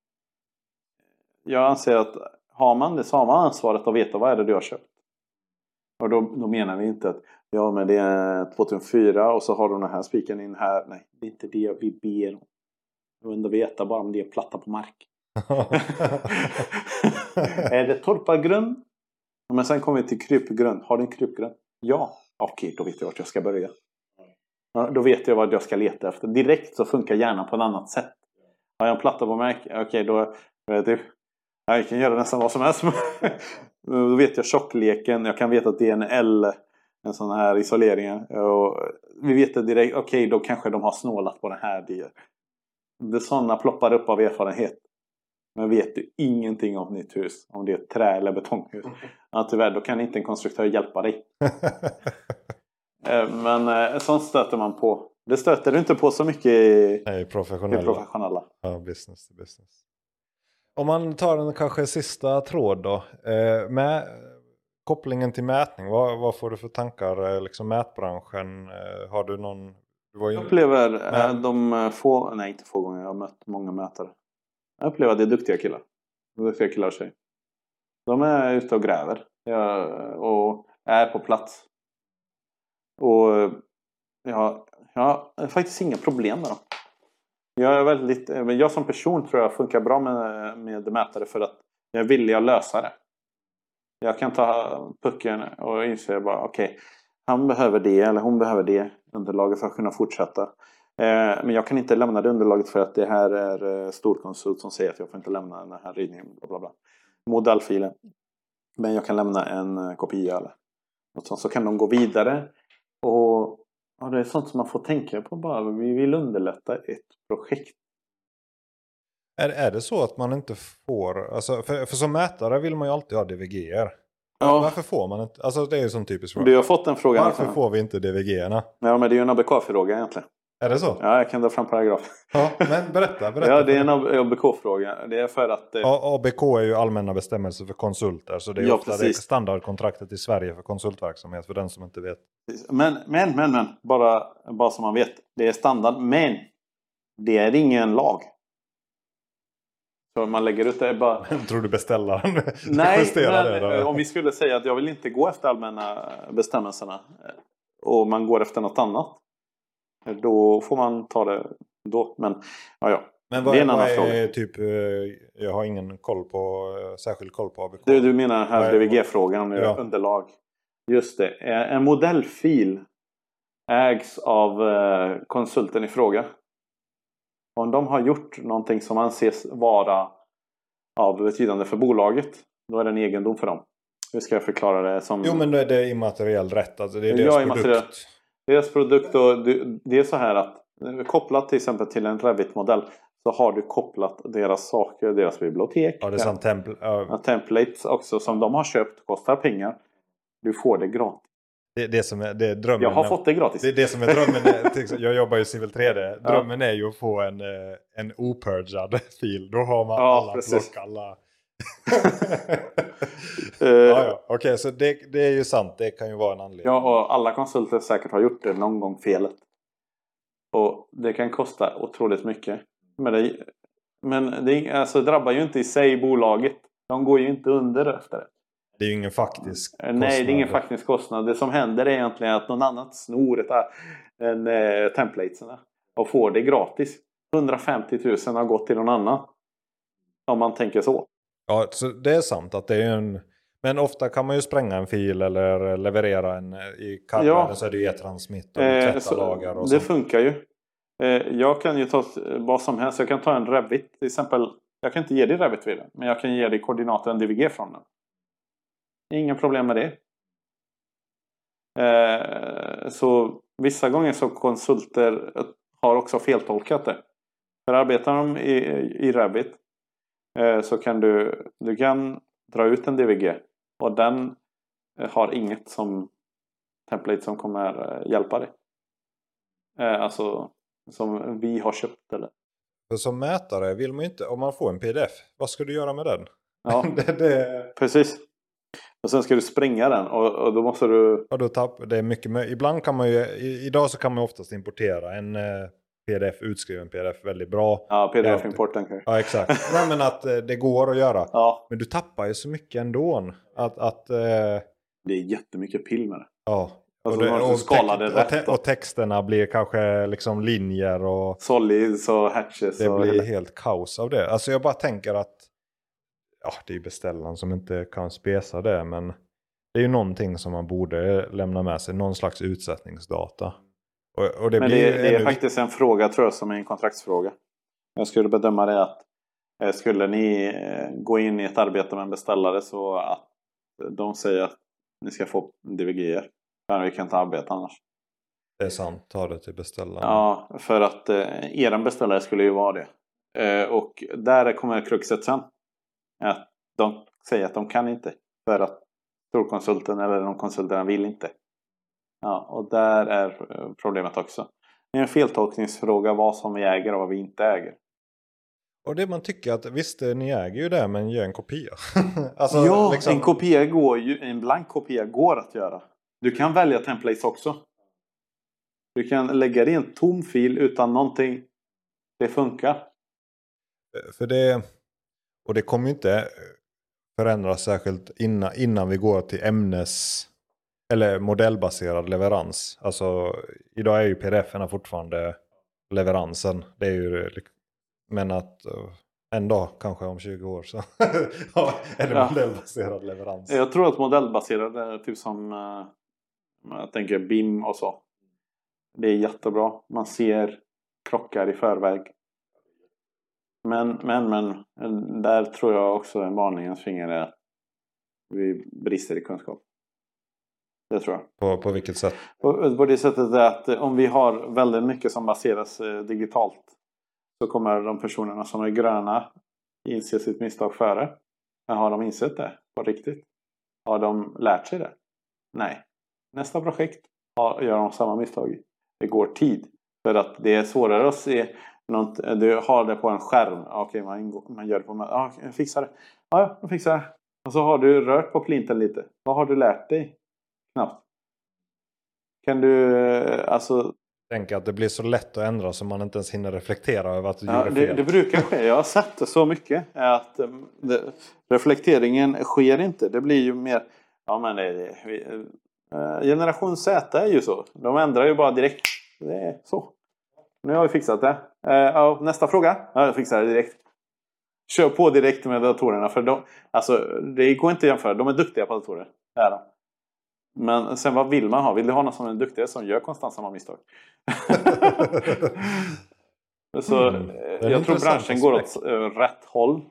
Jag anser att har man det så har man ansvaret att veta vad är det du har köpt. Och då menar vi inte att ja, men det är 2004 och så har du den här spiken in här. Nej, det är inte det vi ber om. Jag vill ändå veta bara om det är platta på mark. Är det torpargrund? Men sen kommer vi till krypgrund. Har du en krypgrund? Ja. Okej, då vet jag vart jag ska börja. Ja, då vet jag vad jag ska leta efter. Direkt så funkar hjärnan på ett annat sätt. Har jag en platta på mark? Okej, då vet du. Jag kan göra nästan vad som helst. Då vet jag tjockleken. Jag kan veta att det är en L. En sån här isolering. Och vi vet det direkt. Okej, då kanske de har snålat på den här delen. Det sådana ploppar upp av erfarenhet. Men vet du ingenting om ditt hus. Om det är ett trä eller betonghus. Ja, tyvärr, då kan inte en konstruktör hjälpa dig. Men sånt stöter man på. Det stöter du inte på så mycket i professionella. Ja, business to business. Om man tar den kanske sista tråd då. Med kopplingen till mätning. Vad får du för tankar? Liksom mätbranschen. Har du någon... Jag upplever inte få gånger jag har mött många mätare. Jag upplever att det är duktiga killar. Duktiga killar och tjejer. De är ute och gräver. Och är på plats. Och jag har faktiskt inga problem med dem. Jag som person tror jag funkar bra med mätare för att jag vill lösa det. Jag kan ta pucken och inse bara okej, han behöver det eller hon behöver det underlaget för att kunna fortsätta. Men jag kan inte lämna det underlaget för att det här är storkonsult som säger att jag får inte lämna den här ridningen. Modellfilen. Men jag kan lämna en kopia eller något sånt. Så kan de gå vidare. Och det är sånt som man får tänka på. Bara. Vi vill underlätta ett projekt. Är det så att man inte får... Alltså, för som mätare vill man ju alltid ha DVG-er. Ja. Varför får man inte? Alltså det är ju sån typisk fråga. Du har fått en fråga. Varför får vi inte DVG-erna? Ja, men det är ju en ABK-fråga egentligen. Är det så? Ja, jag kan dra fram paragraf. Ja, men berätta. Ja, det är en ABK-fråga. Det är för att... Ja, ABK är ju allmänna bestämmelser för konsulter. Så det är ju ofta det standardkontraktet i Sverige för konsultverksamhet. För den som inte vet. Men. Bara som man vet. Det är standard. Men det är ingen lag. Man lägger ut det bara... Tror du beställaren? Nej, men om vi skulle säga att jag vill inte gå efter allmänna bestämmelserna och man går efter något annat, då får man ta det då. Men ja. Men vad det är en annan fråga. Typ, jag har ingen särskild koll på ABK. Du menar här DVG-frågan om underlag. Just det. En modellfil ägs av konsulten i fråga. Om de har gjort någonting som anses vara av betydande för bolaget, då är det en egendom för dem. Hur ska jag förklara det? Jo, men då är det immateriell rätt. Alltså det är deras produkt. Deras produkt, och det är så här att kopplat till exempel till en Revit-modell så har du kopplat deras saker, deras bibliotek. Ja, det är som templates också som de har köpt, kostar pengar. Du får det gratis. Det är drömmen. Jag har fått det gratis. Det som är drömmen. Jag jobbar ju i Civil 3D. Drömmen är ju att få en opurgad fil. Då har man alla precis. Block, alla... ja. Okej, så det är ju sant. Det kan ju vara en anledning. Ja, och alla konsulter säkert har gjort det någon gång felet. Och det kan kosta otroligt mycket. Men det alltså, drabbar ju inte i sig bolaget. De går ju inte under efter det. Det är ju ingen faktisk kostnad. Nej, det är ingen faktisk kostnad. Det som händer är egentligen att någon annan snor än templatesarna och får det gratis. 150 000 har gått till någon annan. Om man tänker så. Ja, så det är sant att det är en... Men ofta kan man ju spränga en fil eller leverera en i CAD. Ja. Så är det ju e-transmitt och tvätta lagar. Och det funkar ju. Jag kan ju ta vad som helst. Jag kan ta en Revit. Till exempel, jag kan inte ge dig Revit vid den. Men jag kan ge dig koordinaten DVG från den. Inga problem med det. Så vissa gånger så konsulter har också feltolkat det. För arbetar de i Revit så kan du kan dra ut en DVG och den har inget som template som kommer hjälpa dig. Alltså som vi har köpt eller. För som mätare vill man ju inte, om man får en pdf, vad ska du göra med den? Ja, det... precis. Och sen ska du spränga den och då måste du... Ja, då det är mycket ibland kan man ju, idag så kan man oftast importera en pdf, utskriven pdf väldigt bra. Ja, pdf-importen kanske. Ja, exakt. Nej, men att det går att göra. Ja. Men du tappar ju så mycket ändå. Det är jättemycket pill med det. Ja. Alltså, och texterna blir kanske liksom linjer och... Solids och hatches. Det blir helt kaos av det. Alltså jag bara tänker att... Ja, det är ju beställaren som inte kan spesa det. Men det är ju någonting som man borde lämna med sig. Någon slags utsättningsdata. Och det men blir det är faktiskt en fråga tror jag som är en kontraktsfråga. Jag skulle bedöma det att... Skulle ni gå in i ett arbete med en beställare så att de säger att ni ska få DVG-er. Men vi kan inte arbeta annars. Det är sant, ta det till beställaren. Ja, för att er beställare skulle ju vara det. Och där kommer kruxet sen. Att de säger att de kan inte. För att storkonsulten eller de konsulterna vill inte. Ja, och där är problemet också. Det är en feltolkningsfråga vad som vi äger och vad vi inte äger. Och det man tycker att, visst ni äger ju det men gör en kopia. Alltså, ja, liksom... en blank kopia går att göra. Du kan välja templates också. Du kan lägga det i en tom fil utan någonting. Det funkar. För det... Och det kommer ju inte förändras särskilt innan vi går till ämnes... Eller modellbaserad leverans. Alltså idag är ju pdf-erna fortfarande leveransen. Det är ju... Men att... En dag, kanske om 20 år så ja, är det modellbaserad leverans. Jag tror att modellbaserad är typ som jag tänker BIM och så. Det är jättebra. Man ser krockar i förväg. Men där tror jag också en varningens finger är att vi brister i kunskap. Det tror jag. På vilket sätt? På det sättet är att om vi har väldigt mycket som baseras digitalt så kommer de personerna som är gröna inse sitt misstag före. Men har de insett det på riktigt? Har de lärt sig det? Nej. Nästa projekt gör de samma misstag. Det går tid. För att det är svårare att se. Du har det på en skärm. Okej, man gör det på en... Ja, jag fixar det. Ja, jag fixar det. Och så har du rört på plinten lite. Vad har du lärt dig? Knappt. Kan du... Alltså... Tänk att det blir så lätt att ändra så man inte ens hinner reflektera över att du gjorde fel. Det brukar ske. Jag har sett det så mycket. Att reflekteringen sker inte. Det blir ju mer... Ja, men generation Z är ju så. De ändrar ju bara direkt. Det är så. Nu har vi fixat det. Nästa fråga. Ja, jag fixar det direkt. Kör på direkt med datorerna. För det går inte att jämföra. De är duktiga på datorer. Det är de. Men sen vad vill man ha? Vill du ha någon som är duktig som gör konstant samma misstag? Så jag tror branschen går åt rätt håll.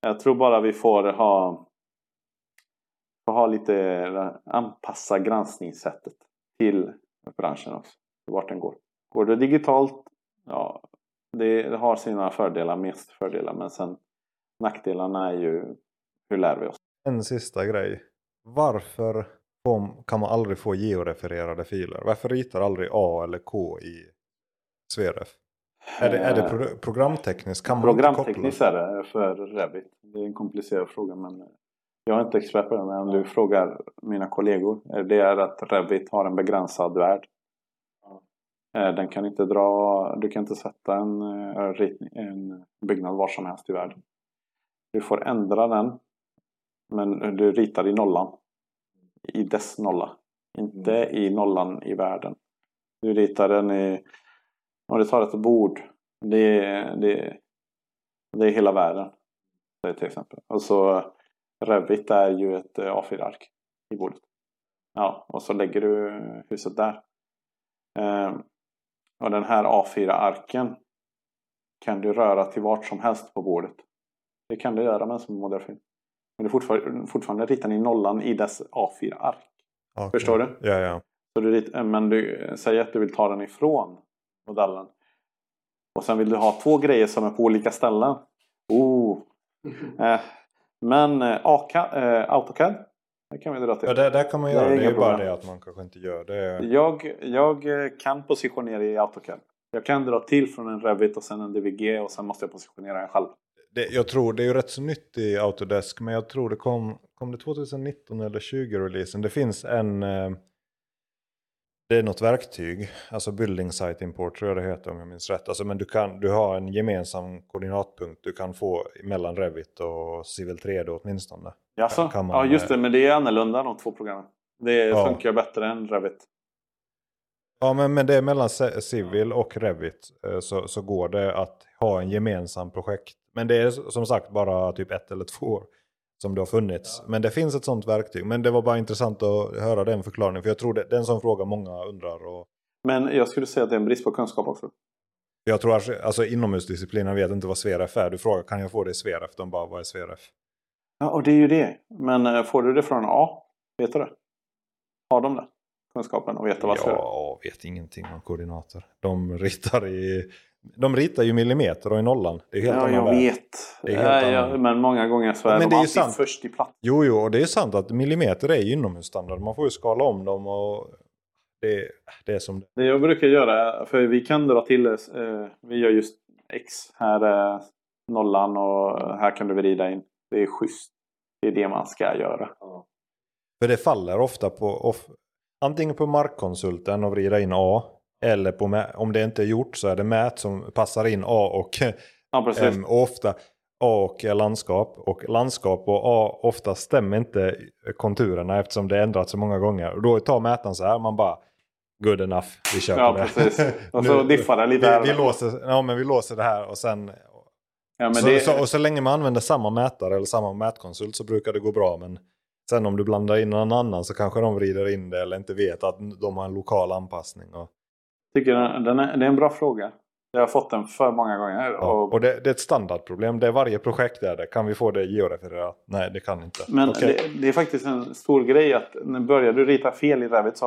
Jag tror bara vi får ha lite anpassa granskningssättet till branschen också. Vart den går. Går det digitalt? Ja, det har sina fördelar, mest fördelar. Men sen nackdelarna är ju hur lär vi oss? En sista grej. Varför kan man aldrig få georefererade filer? Varför ritar aldrig A eller K i SVRF? Är det programtekniskt? Programtekniskt är det för Revit. Det är en komplicerad fråga men jag är inte expert på det. Men om du frågar mina kollegor, det är att Revit har en begränsad värld. Den kan inte du kan inte sätta en byggnad var som helst i världen. Du får ändra den. Men du ritar i nollan. I dess nolla. Inte i nollan i världen. Du ritar den i... Om du tar ett bord. Det är hela världen. Till exempel. Och så Revit är ju ett A4-ark i bordet. Ja, och så lägger du huset där. Och den här A4-arken kan du röra till vart som helst på bordet. Det kan du göra med en som modellfilm. Men du fortfarande ritar ni nollan i dess A4-ark. Okay. Förstår du? Ja. Så men du säger att du vill ta den ifrån modellen. Och sen vill du ha två grejer som är på olika ställen. Men AutoCAD Det kan vi dra till. Ja, där kan man göra. Det är bara det att man kanske inte gör det. Jag kan positionera i AutoCAD. Jag kan dra till från en Revit och sen en DVG och sen måste jag positionera den själv. Jag tror det är ju rätt så nytt i Autodesk, men jag tror det kom det 2019 eller 2020-releasen. Det finns det är något verktyg, alltså Building Site Import tror jag det heter om jag minns rätt. Alltså, men du har en gemensam koordinatpunkt du kan få mellan Revit och Civil 3 då åtminstone. Jaså? Man, ja just det, men det är annorlunda de två programmen. Det funkar bättre än Revit. Ja, men det är mellan Civil och Revit så går det att ha en gemensam projekt. Men det är som sagt bara typ 1 eller 2 år som det har funnits. Men det finns ett sånt verktyg. Men det var bara intressant att höra den förklaringen. För jag tror det är en sån fråga många undrar. Men jag skulle säga att det är en brist på kunskap också. Jag tror alltså inomhusdisciplinen vet inte vad SVRF är. Du frågar, kan jag få det i SVRF? De bara, vad är SVRF? Ja, och det är ju det. Men får du det från A? Vet du det? Har de det? Kunskapen och veta vad det är? Ja, vet ingenting om koordinater. De ritar ju millimeter och i nollan. Det är helt annorlunda. Ja, jag vet. Det är men många gånger så är men de alltid sant. Först i platt. Jo, och det är sant att millimeter är ju inomhusstandard. Man får ju skala om dem och det är som det. Det jag brukar göra, för vi kan dra till vi gör just X. Här är nollan och här kan du vrida in. Det är schysst. Det är det man ska göra. Ja. För det faller ofta på antingen på markkonsulten och vrida in A. Eller om det inte är gjort så är det mät som passar in A och M. Och ofta A och landskap. Och landskap och A ofta stämmer inte konturerna eftersom det ändrats så många gånger. Och då tar mätan så här. Man bara, good enough, vi kör på det. Precis. Och så diffar det lite här. Vi låser det här och sen... Ja, men så länge man använder samma mätare eller samma mätkonsult så brukar det gå bra, men... Sen om du blandar in någon annan så kanske de vrider in det eller inte vet att de har en lokal anpassning. Jag tycker det är en bra fråga. Jag har fått den för många gånger. Ja, och det är ett standardproblem. Det är varje projekt där. Kan vi få det georefererat? Nej, det kan inte. Men okay. Det är faktiskt en stor grej att när börjar du rita fel i Revit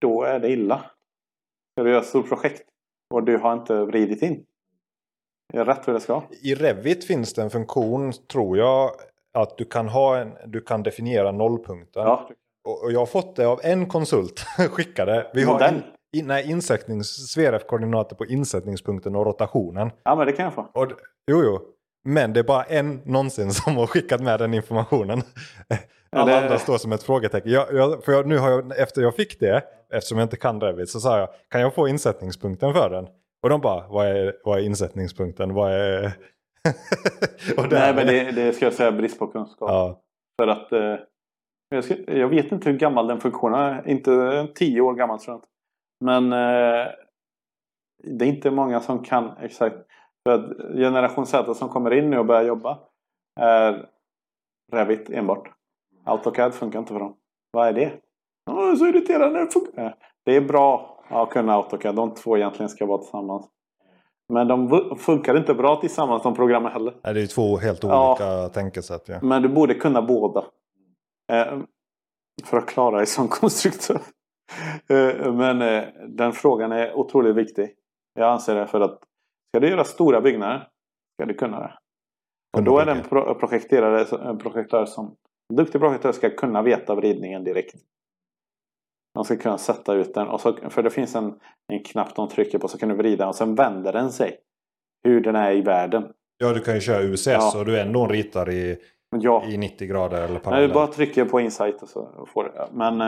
då är det illa. Ska du göra ett stort projekt och du har inte vridit in. Är rätt hur det ska. I Revit finns det en funktion, tror jag, att du kan definiera nollpunkter. Ja. Och jag har fått det av en konsult. Skickade. Vi har SVRF-koordinater på insättningspunkten och rotationen. Ja, men det kan jag få. Och, jo. Men det är bara en någonsin som har skickat med den informationen. Alla andra står som ett frågetecken. Efter jag fick det, eftersom jag inte kan Revit, så sa jag, kan jag få insättningspunkten för den? Och de bara, vad är insättningspunkten? Vad är... Nej, men det ska jag säga brist på kunskap. Ja. För att jag vet inte hur gammal den funktionen är. Inte 10 år gammal tror jag inte. Men det är inte många som kan exakt. För att generation Z som kommer in nu och börjar jobba är Revit enbart. AutoCAD funkar inte för dem. Vad är det? Så irriterande det funkar. Det är bra att kunna AutoCAD. De två egentligen ska vara tillsammans. Men de funkar inte bra tillsammans som programmen heller. Det är ju 2 helt olika tänkesätt. Ja. Men du borde kunna båda. För att klara dig som konstruktör. Men den frågan är otroligt viktig. Jag anser det för att ska du göra stora byggnader ska du kunna det. Och då är det en projektör som duktig projektör ska kunna veta vridningen direkt. De ska kunna sätta ut den. Och så, för det finns en knapp de trycker på så kan du vrida och sen vänder den sig. Hur den är i världen. Ja, du kan ju köra UCS och du ändå ritar i 90 grader eller parallell. Nej, du bara trycker på Insight och så får du. Men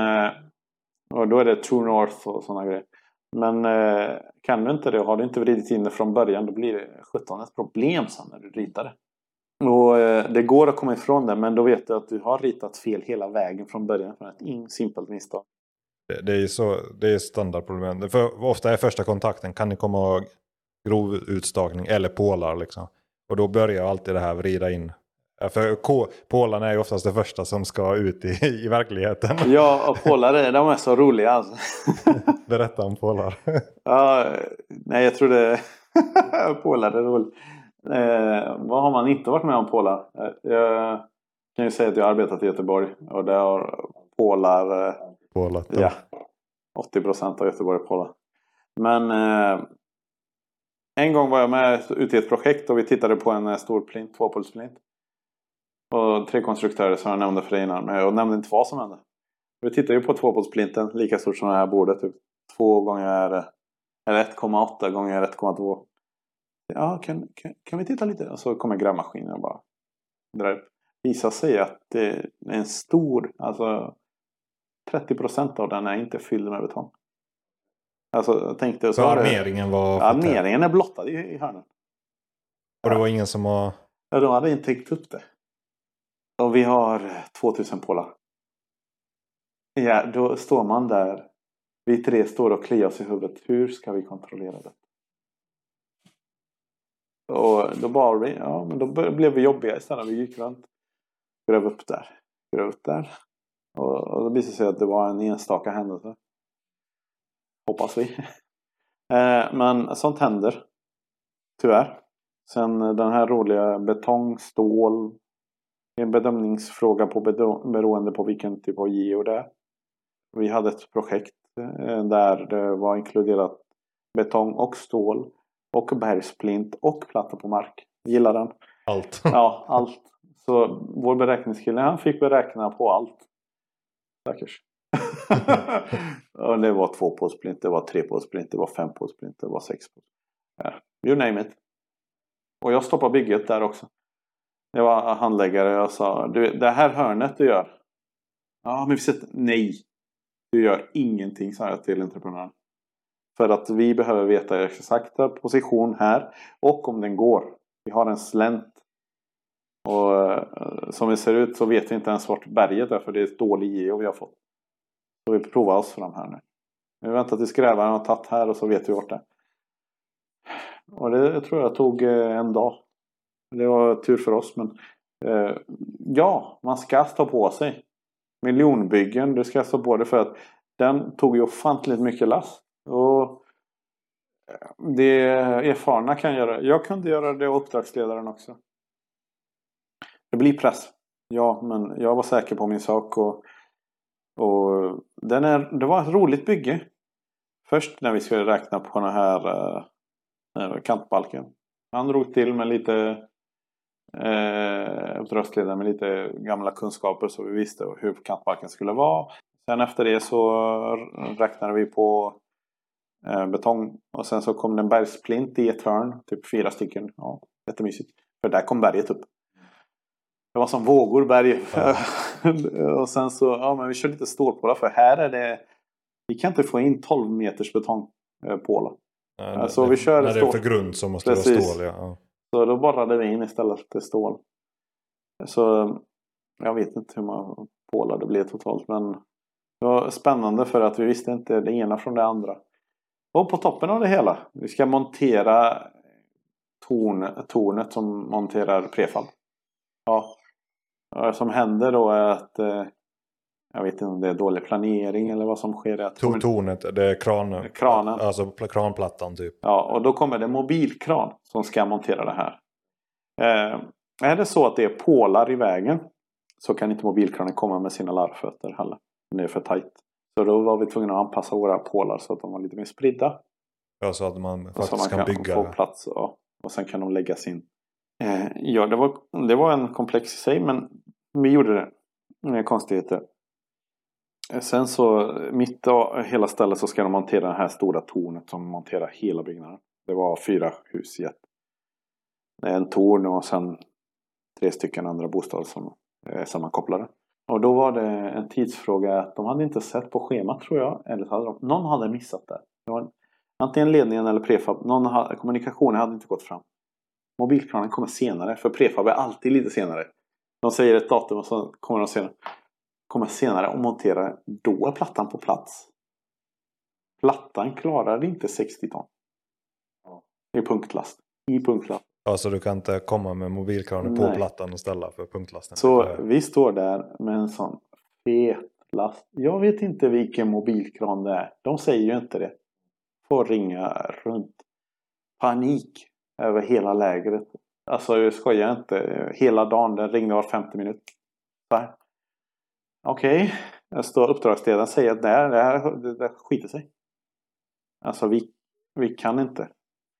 och då är det True North och sådana grejer. Men kan du inte det och har du inte vridit in det från början då blir det 17 ett problem sen när du ritar det. Och det går att komma ifrån det men då vet du att du har ritat fel hela vägen från början från ett simpelt misstag. Det är standardproblem. För ofta är första kontakten kan det komma grov utstagning eller pålar liksom. Och då börjar alltid det här vrida in. För pålarna är ju oftast det första som ska ut i verkligheten. Ja, och pålar de är så roliga alltså. Berätta om pålar. Ja, nej jag tror det pålar är roligt. Vad har man inte varit med om pålar? Jag kan ju säga att jag har arbetat i Göteborg och där har pålar... Pålat, ja, 80% av Göteborg är pålar. Men en gång var jag med ute i ett projekt och vi tittade på en stor plint, 2-pulsplint. Och tre konstruktörer som jag nämnde för dig innan. Men jag nämnde inte vad som hände. Vi tittar ju på tvåbåtsplinten, lika stort som det här bordet. Typ. 1,8 gånger 1,2. Ja, kan vi titta lite? Och så kommer grävmaskinen och bara drar upp. Visar sig att det är en stor, alltså 30% av den är inte fylld med betong. Alltså jag tänkte så. Armeringen var... Armeringen är blottad i hörnen. Och det var ingen som har... Ja, de hade inte täckt upp det. Och vi har 2000 pålar. Ja, då står man där. Vi tre står och kliar oss i huvudet. Hur ska vi kontrollera det? Och då bara vi... Ja, men då blev vi jobbiga istället. Vi gick runt. Gröv upp där. Gröv upp där. Och då visade det sig att det var en enstaka händelse. Hoppas vi. Men sånt händer. Tyvärr. Sen den här roliga betongstål. En bedömningsfråga på beroende på vilken typ av geo det är. Vi hade ett projekt där det var inkluderat betong och stål. Och bergsplint och platta på mark. Gillar den. Allt. Ja, allt. Så vår beräkningskille, han fick beräkna på allt. Tackars. Och det var 2-påsplint, det var 3-påsplint, det var 5-påsplint, det var 6-påsplint. Ja. You name it. Och jag stoppade bygget där också. Jag var handläggare och jag sa, du, det här hörnet du gör. Ja, men vi sätter, nej. Du gör ingenting, sa jag till entreprenören. För att vi behöver veta exakta position här. Och om den går. Vi har en slänt. Och som det ser ut så vet vi inte ens vart berget är. För det är ett dåligt geo vi har fått. Så vi provar oss fram här nu. Vi väntar tills grävaren har tagit här och så vet vi vart det är. Och det tror jag tog en dag. Det var tur för oss. Men ja, man ska stå på sig. Miljonbyggen, du ska stå på det för att den tog ju ofantligt mycket last. Och det erfarna kan göra. Jag kunde göra det och uppdragsledaren också. Det blir press. Ja, men jag var säker på min sak. Och det var ett roligt bygge. Först när vi skulle räkna på den här kantbalken. Han drog till med lite uppdragsledare med lite gamla kunskaper så vi visste hur kantbalken skulle vara. Sen efter det så räknade vi på betong. Och sen så kom det en bergsplint i ett hörn. Typ 4 stycken. Ja, jättemysigt. För där kom berget upp. Det var som vågor berg. Ja. Och sen så, ja men vi kör lite stålpålar. För här är det, vi kan inte få in 12 meters betongpålar. Alltså, vi kör när det är för grund så måste det vara stål. Ja. Så då borrade vi in istället till stål. Så jag vet inte hur många pålar det blev totalt. Men det var spännande för att vi visste inte det ena från det andra. Och på toppen av det hela. Vi ska montera tornet som monterar prefab. Ja. Det som händer då är att... Jag vet inte om det är dålig planering eller vad som sker. Tornet, det är kranen. Alltså kranplattan typ. Ja, och då kommer det mobilkran som ska montera det här. Är det så att det är pålar i vägen så kan inte mobilkranen komma med sina larvfötter heller. Det är för tajt. Så då var vi tvungna att anpassa våra pålar så att de var lite mer spridda. Ja, så att man faktiskt kan bygga. Få plats, ja. Och sen kan de läggas in. Ja, det var en komplex i sig, men vi gjorde det. Det är konstigheter. Sen så, mitt av hela stället så ska de montera det här stora tornet som monterar hela byggnaden. Det var 4 hus i ett. En torn och sen 3 stycken andra bostäder som är sammankopplade. Och då var det en tidsfråga att de hade inte sett på schemat tror jag. Eller så hade någon hade missat det. Det var antingen ledningen eller prefab. Kommunikationen hade inte gått fram. Mobilkranen kommer senare. För prefab är alltid lite senare. De säger ett datum och så kommer de senare. Kommer senare och montera. Då är plattan på plats. Plattan klarar inte 60 ton. Det är punktlast. I punktlast. Ja, så du kan inte komma med mobilkranen på plattan och ställa för punktlasten. Så vi står där med en sån fet last. Jag vet inte vilken mobilkran det är. De säger ju inte det. Får ringa runt. Panik över hela lägret. Alltså jag skojar inte. Hela dagen, den ringde var 50 minuter. Där. Okej, jag står uppdragsledaren säger att det här skiter sig. Alltså vi kan inte.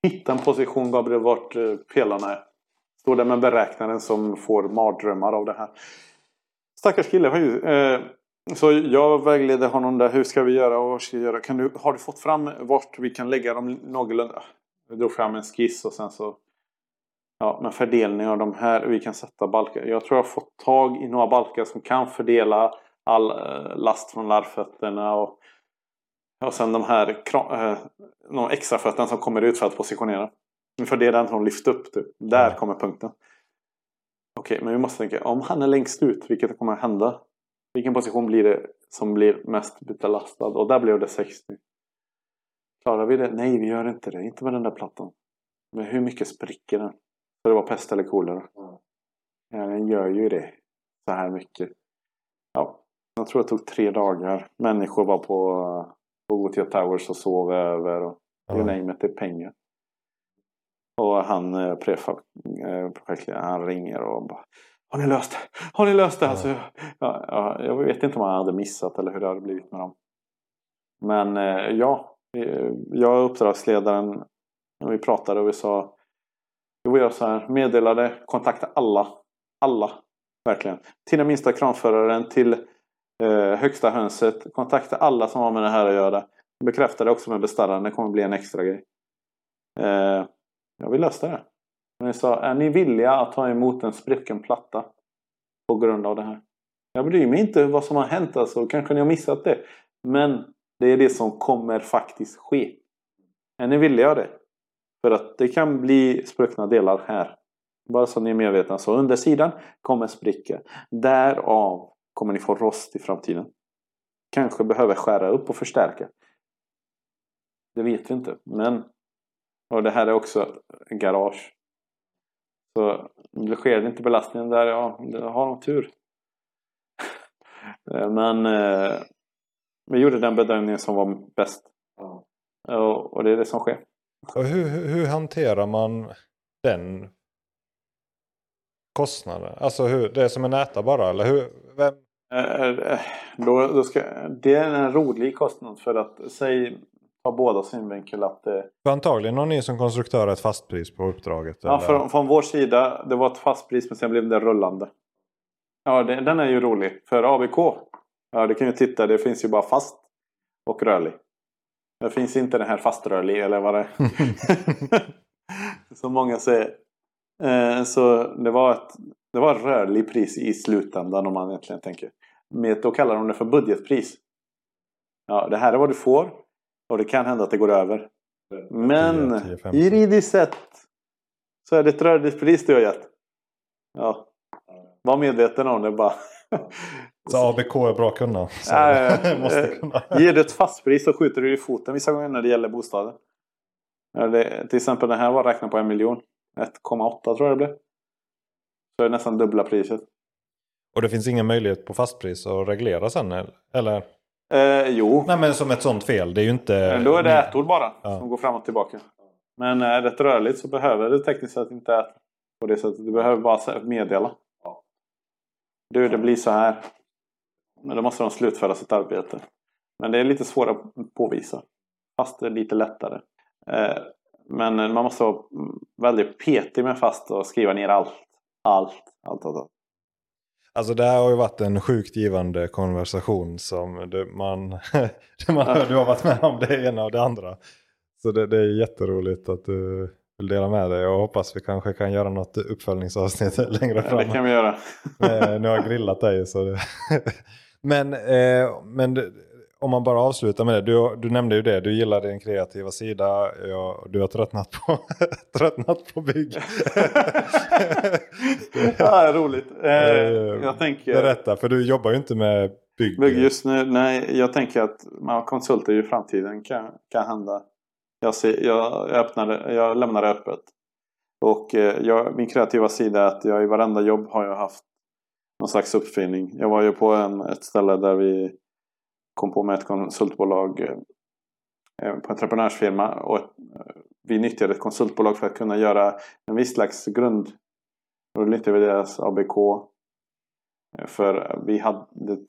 Hitta en position Gabriel vart pelarna är. Står där med beräknaren som får mardrömmar av det här. Stackars kille. Så jag vägleder honom där. Hur ska vi göra och vad ska vi göra? Har du fått fram vart vi kan lägga dem någorlunda? Jag drog fram en skiss och sen så... Ja, men fördelning av de här. Vi kan sätta balkar. Jag tror jag har fått tag i några balkar som kan fördela all last från larvfötterna. Och sen de här extra fötterna som kommer ut för att positionera. För det är den som lyfter upp. Typ. Där kommer punkten. Okej, men vi måste tänka. Om han är längst ut, vilket kommer att hända? Vilken position blir det som blir mest belastad? Och där blev det 60. Klarar vi det? Nej, vi gör inte det. Inte med den där plattan. Men hur mycket spricker den? Så det var pest eller kolera. Ja, den gör ju det. Så här mycket. Ja, jag tror det tog 3 dagar. Människor var på Gotia Towers och sov över. Och det är pengar. Och han projektledaren ringer och bara, Har ni löst det? Alltså, jag vet inte om han hade missat eller hur det hade blivit med dem. Men jag och uppdragsledaren, vi pratade och vi sa, då gör så här, meddelade, kontakta alla, verkligen. Till den minsta kranföraren, till högsta hönset, kontakta alla som har med det här att göra. Bekräftade också med beställaren, det kommer bli en extra grej. Vi löste det. Men jag sa, är ni villiga att ta emot en sprucken platta på grund av det här? Jag bryr mig inte vad som har hänt, alltså. Kanske ni har missat det. Men det är det som kommer faktiskt ske. Är ni villiga det? För att det kan bli spruckna delar här. Bara så ni är medvetna. Så undersidan kommer spricka. Därav kommer ni få rost i framtiden. Kanske behöver skära upp och förstärka. Det vet vi inte. Men... Och det här är också garage. Så sker det inte belastningen där, jag har någon tur. Men vi gjorde den bedömningen som var bäst. Och det är det som sker. Och hur hanterar man den kostnaden? Alltså det är som en äta bara, eller hur? Vem? Det är en rolig kostnad för att säga... Av båda synvinkel att... För antagligen har ni som konstruktör ett fastpris på uppdraget. Ja, eller? Från vår sida, det var ett fastpris men sen blev det rullande. Ja, den är ju rolig. För ABK, ja, det kan ju titta, det finns ju bara fast och rörlig. Det finns inte den här faströrlig eller vad det är. Som många säger. Så det var ett rörlig pris i slutändan om man egentligen tänker. Men då kallar de det för budgetpris. Ja, det här är vad du får. Och det kan hända att det går över. Men 10-15. Juridiskt sett så är det ett rörligt pris du har gett. Ja. Var medveten om det bara. Så ABK är bra kunna. Ger du ett fastpris så skjuter du i foten vissa gånger när det gäller bostaden. Till exempel den här var räknad på 1 miljon. 1,8 tror jag det blev. Så är det nästan dubbla priset. Och det finns ingen möjlighet på fastpris att reglera sen eller? Jo. Nej, men som ett sånt fel, det är ju inte... Då är det ätord bara, som går fram och tillbaka. Men är det rörligt så behöver det tekniskt sett inte äta på det sättet. Du behöver bara meddela. Ja. Du, det blir så här. Men då måste de slutföra sitt arbete. Men det är lite svårare att påvisa. Fast det är lite lättare. Men man måste vara väldigt petig med fast och skriva ner allt. Alltså det här har ju varit en sjukt givande konversation som du har varit med om det ena och det andra. Så det är jätteroligt att du vill dela med dig. Jag hoppas vi kanske kan göra något uppföljningsavsnitt längre fram. Det kan vi göra. Nu har jag grillat dig. Så det. Men om man bara avslutar med det. Du nämnde ju det. Du gillar din kreativa sida. Du har tröttnat på bygg. Ja, roligt. Jag tänker... Berätta, för du jobbar ju inte med bygg just nu. Nej, jag tänker att man konsultar ju i framtiden. Kan hända. Jag lämnar det öppet. Och min kreativa sida är att jag i varenda jobb har jag haft någon slags uppfinning. Jag var ju på ett ställe där vi kom på med ett konsultbolag på entreprenörsfirma och vi nyttjade ett konsultbolag för att kunna göra en viss slags grund. Och då nyttjade vi deras ABK för vi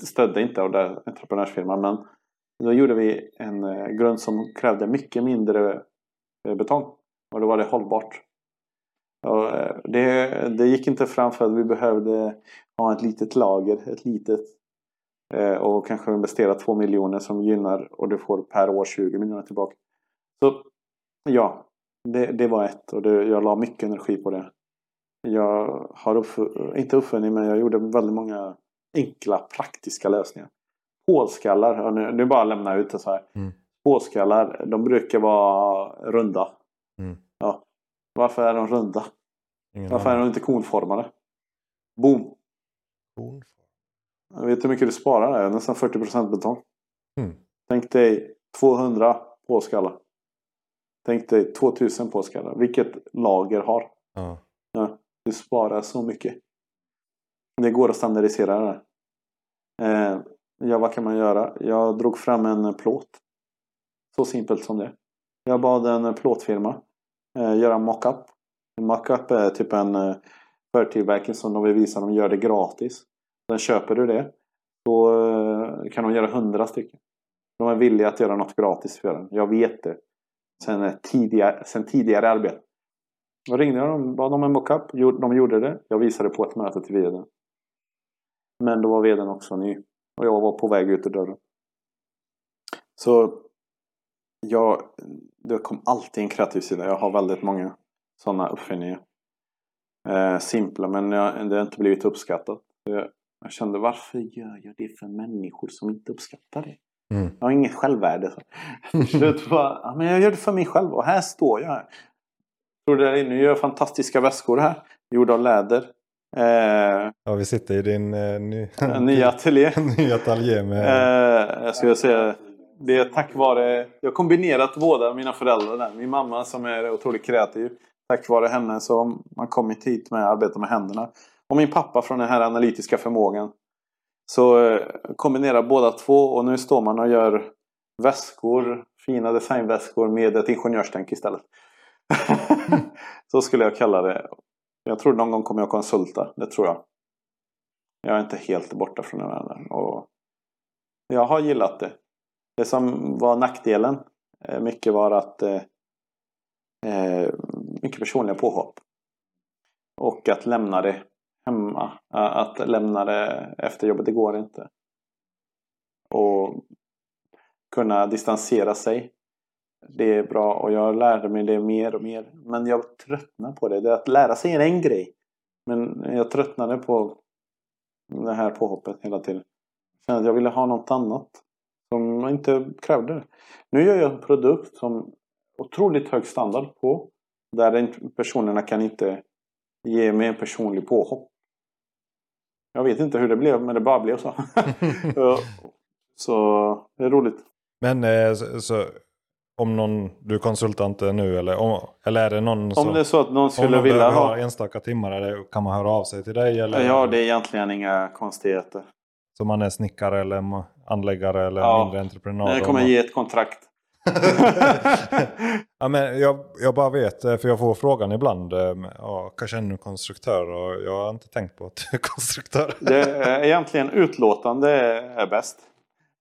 stödde inte av den entreprenörsfirman, men då gjorde vi en grund som krävde mycket mindre betong och då var det hållbart. Och det gick inte fram för att vi behövde ha ett litet lager, ett litet, och kanske investera 2 miljoner som gynnar, och du får per år 20 miljoner tillbaka. Så ja, det var ett, och jag la mycket energi på det. Jag har inte uppfunnit, men jag gjorde väldigt många enkla, praktiska lösningar. Pålskallar, nu bara lämnar jag ut det så här. Mm. Pålskallar, de brukar vara runda. Mm. Ja. Varför är de runda? Varför är de inte konformade? Boom! Jag vet hur mycket du sparar där? Nästan 40% betong. Mm. Tänk dig 200 påskallar. Tänk dig 2000 påskallar. Vilket lager har. Ja. Ja, du sparar så mycket. Det går att standardisera det. Ja, vad kan man göra? Jag drog fram en plåt. Så simpelt som det. Jag bad en plåtfirma göra en mockup. En mockup är typ en förtillverkning som de vill visa. De gör det gratis. Sen köper du det. Då kan de göra 100 stycken. De är villiga att göra något gratis för den. Jag vet det. Sen tidigare arbete. Då ringde jag dem. Bad om en mockup. De gjorde det. Jag visade på ett möte till vdn. Men då var vdn också ny. Och jag var på väg ut ur dörren. Så det kom alltid en kreativ sida. Jag har väldigt många sådana uppfinningar. Simpla, men det har inte blivit uppskattat. Jag kände, varför gör jag det för människor som inte uppskattar det? Mm. Jag har inget självvärde. Men jag gör det för mig själv. Och här står jag. Nu gör jag fantastiska väskor här. Gjorda av läder. Ja, vi sitter i din nya ateljé. Nya ateljé med... jag skulle säga... Det är tack vare... Jag har kombinerat båda mina föräldrar där. Min mamma som är otroligt kreativ. Tack vare henne så har man kommit hit med att arbeta med händerna. Och min pappa från den här analytiska förmågan. Så kombinerar båda två. Och nu står man och gör väskor. Fina designväskor med ett ingenjörstänk istället. Så skulle jag kalla det. Jag tror någon gång kommer jag konsulta. Det tror jag. Jag är inte helt borta från den världen. Och jag har gillat det. Det som var nackdelen mycket var att mycket personliga påhopp. Och att lämna det hemma. Att lämna det efter jobbet, det går inte. Och kunna distansera sig. Det är bra, och jag lärde mig det mer och mer. Men jag tröttnade på det. Det att lära sig är en grej. Men jag tröttnade på det här påhoppet hela tiden. Jag ville ha något annat. Som inte krävde det. Nu gör jag en produkt som otroligt hög standard på. Där personerna kan inte ge mig en personlig påhopp. Jag vet inte hur det blev, men det bara blev så. Så det är roligt. Men så om någon, du är konsultant nu eller är det någon som... Om det är så att någon skulle vilja ha enstaka timmar, eller kan man höra av sig till dig? Eller? Ja, det är egentligen inga konstigheter. Så man är snickare eller anläggare eller mindre entreprenör. Jag kommer ge ett kontrakt. Ja, men jag bara vet, för jag får frågan ibland. Kanske en konstruktör, och jag har inte tänkt på att du är konstruktör. Det är egentligen utlåtande är bäst.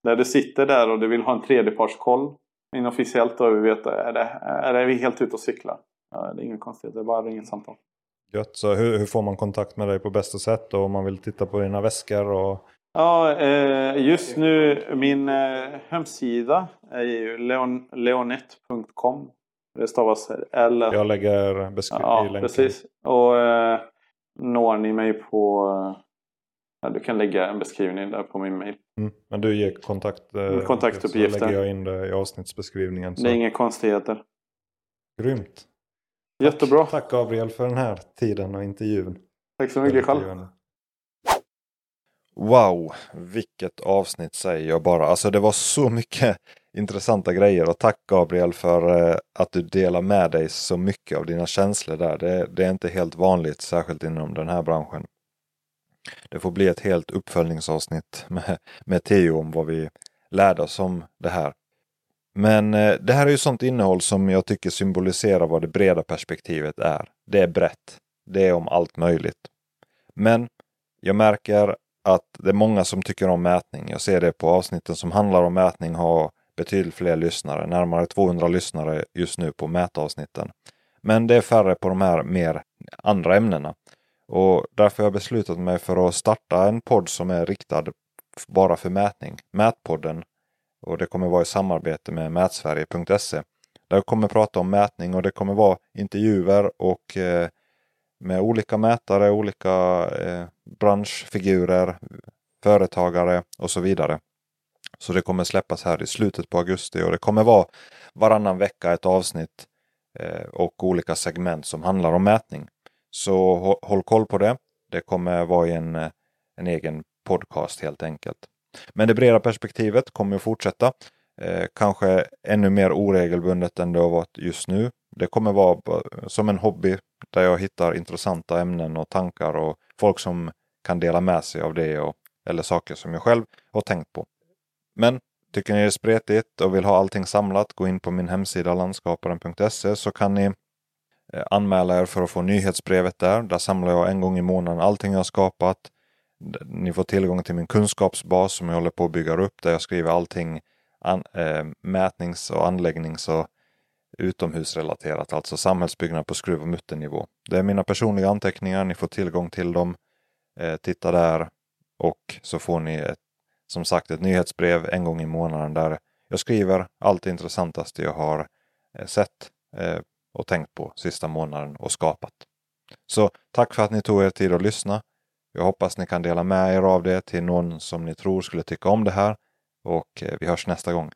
När du sitter där och du vill ha en tredjepartskoll inofficiellt, och vi vet är vi helt ute och cyklar. Ja, det är inget konstigt, det är bara ingen samtal. Gött, så hur får man kontakt med dig på bästa sätt då, om man vill titta på dina väskor och... Ja, just nu min hemsida är ju l'honnete.com. Det stavas L. Jag lägger beskrivning i länken. Precis. Och når ni mig på... du kan lägga en beskrivning där på min mail. Mm. Men du ger kontaktuppgifter. Så lägger jag in det i avsnittsbeskrivningen. Så. Det är inga konstigheter. Grymt. Jättebra. Tack Gabriel för den här tiden och intervjun. Tack så mycket själv. Wow, vilket avsnitt säger jag bara. Alltså det var så mycket intressanta grejer, och tack Gabriel för att du delar med dig så mycket av dina känslor där. Det är inte helt vanligt, särskilt inom den här branschen. Det får bli ett helt uppföljningsavsnitt med Theo om vad vi lärde oss om det här. Men det här är ju sånt innehåll som jag tycker symboliserar vad det breda perspektivet är. Det är brett, det är om allt möjligt. Men jag märker att det är många som tycker om mätning. Jag ser det på avsnitten som handlar om mätning har betydligt fler lyssnare. Närmare 200 lyssnare just nu på mätavsnitten. Men det är färre på de här mer andra ämnena. Och därför har jag beslutat mig för att starta en podd som är riktad bara för mätning. Mätpodden. Och det kommer vara i samarbete med mätsverige.se. Där kommer prata om mätning och det kommer vara intervjuer och med olika mätare, olika branschfigurer, företagare och så vidare. Så det kommer släppas här i slutet på augusti och det kommer vara varannan vecka ett avsnitt och olika segment som handlar om mätning. Så håll koll på det. Det kommer vara en egen podcast helt enkelt. Men det breda perspektivet kommer att fortsätta. Kanske ännu mer oregelbundet än det har varit just nu. Det kommer vara som en hobby där jag hittar intressanta ämnen och tankar och folk som kan dela med sig av det eller saker som jag själv har tänkt på. Men tycker ni det är spretigt och vill ha allting samlat, gå in på min hemsida landskaparen.se så kan ni anmäla er för att få nyhetsbrevet där. Där samlar jag en gång i månaden allting jag har skapat. Ni får tillgång till min kunskapsbas som jag håller på att bygga upp där jag skriver allting mätnings- och anläggnings- och utomhusrelaterat, alltså samhällsbyggnad på skruv- och mutternivå. Det är mina personliga anteckningar, ni får tillgång till dem, titta där och så får ni ett nyhetsbrev en gång i månaden där jag skriver allt det intressantaste jag har sett och tänkt på sista månaden och skapat. Så tack för att ni tog er tid att lyssna. Jag hoppas ni kan dela med er av det till någon som ni tror skulle tycka om det här och vi hörs nästa gång.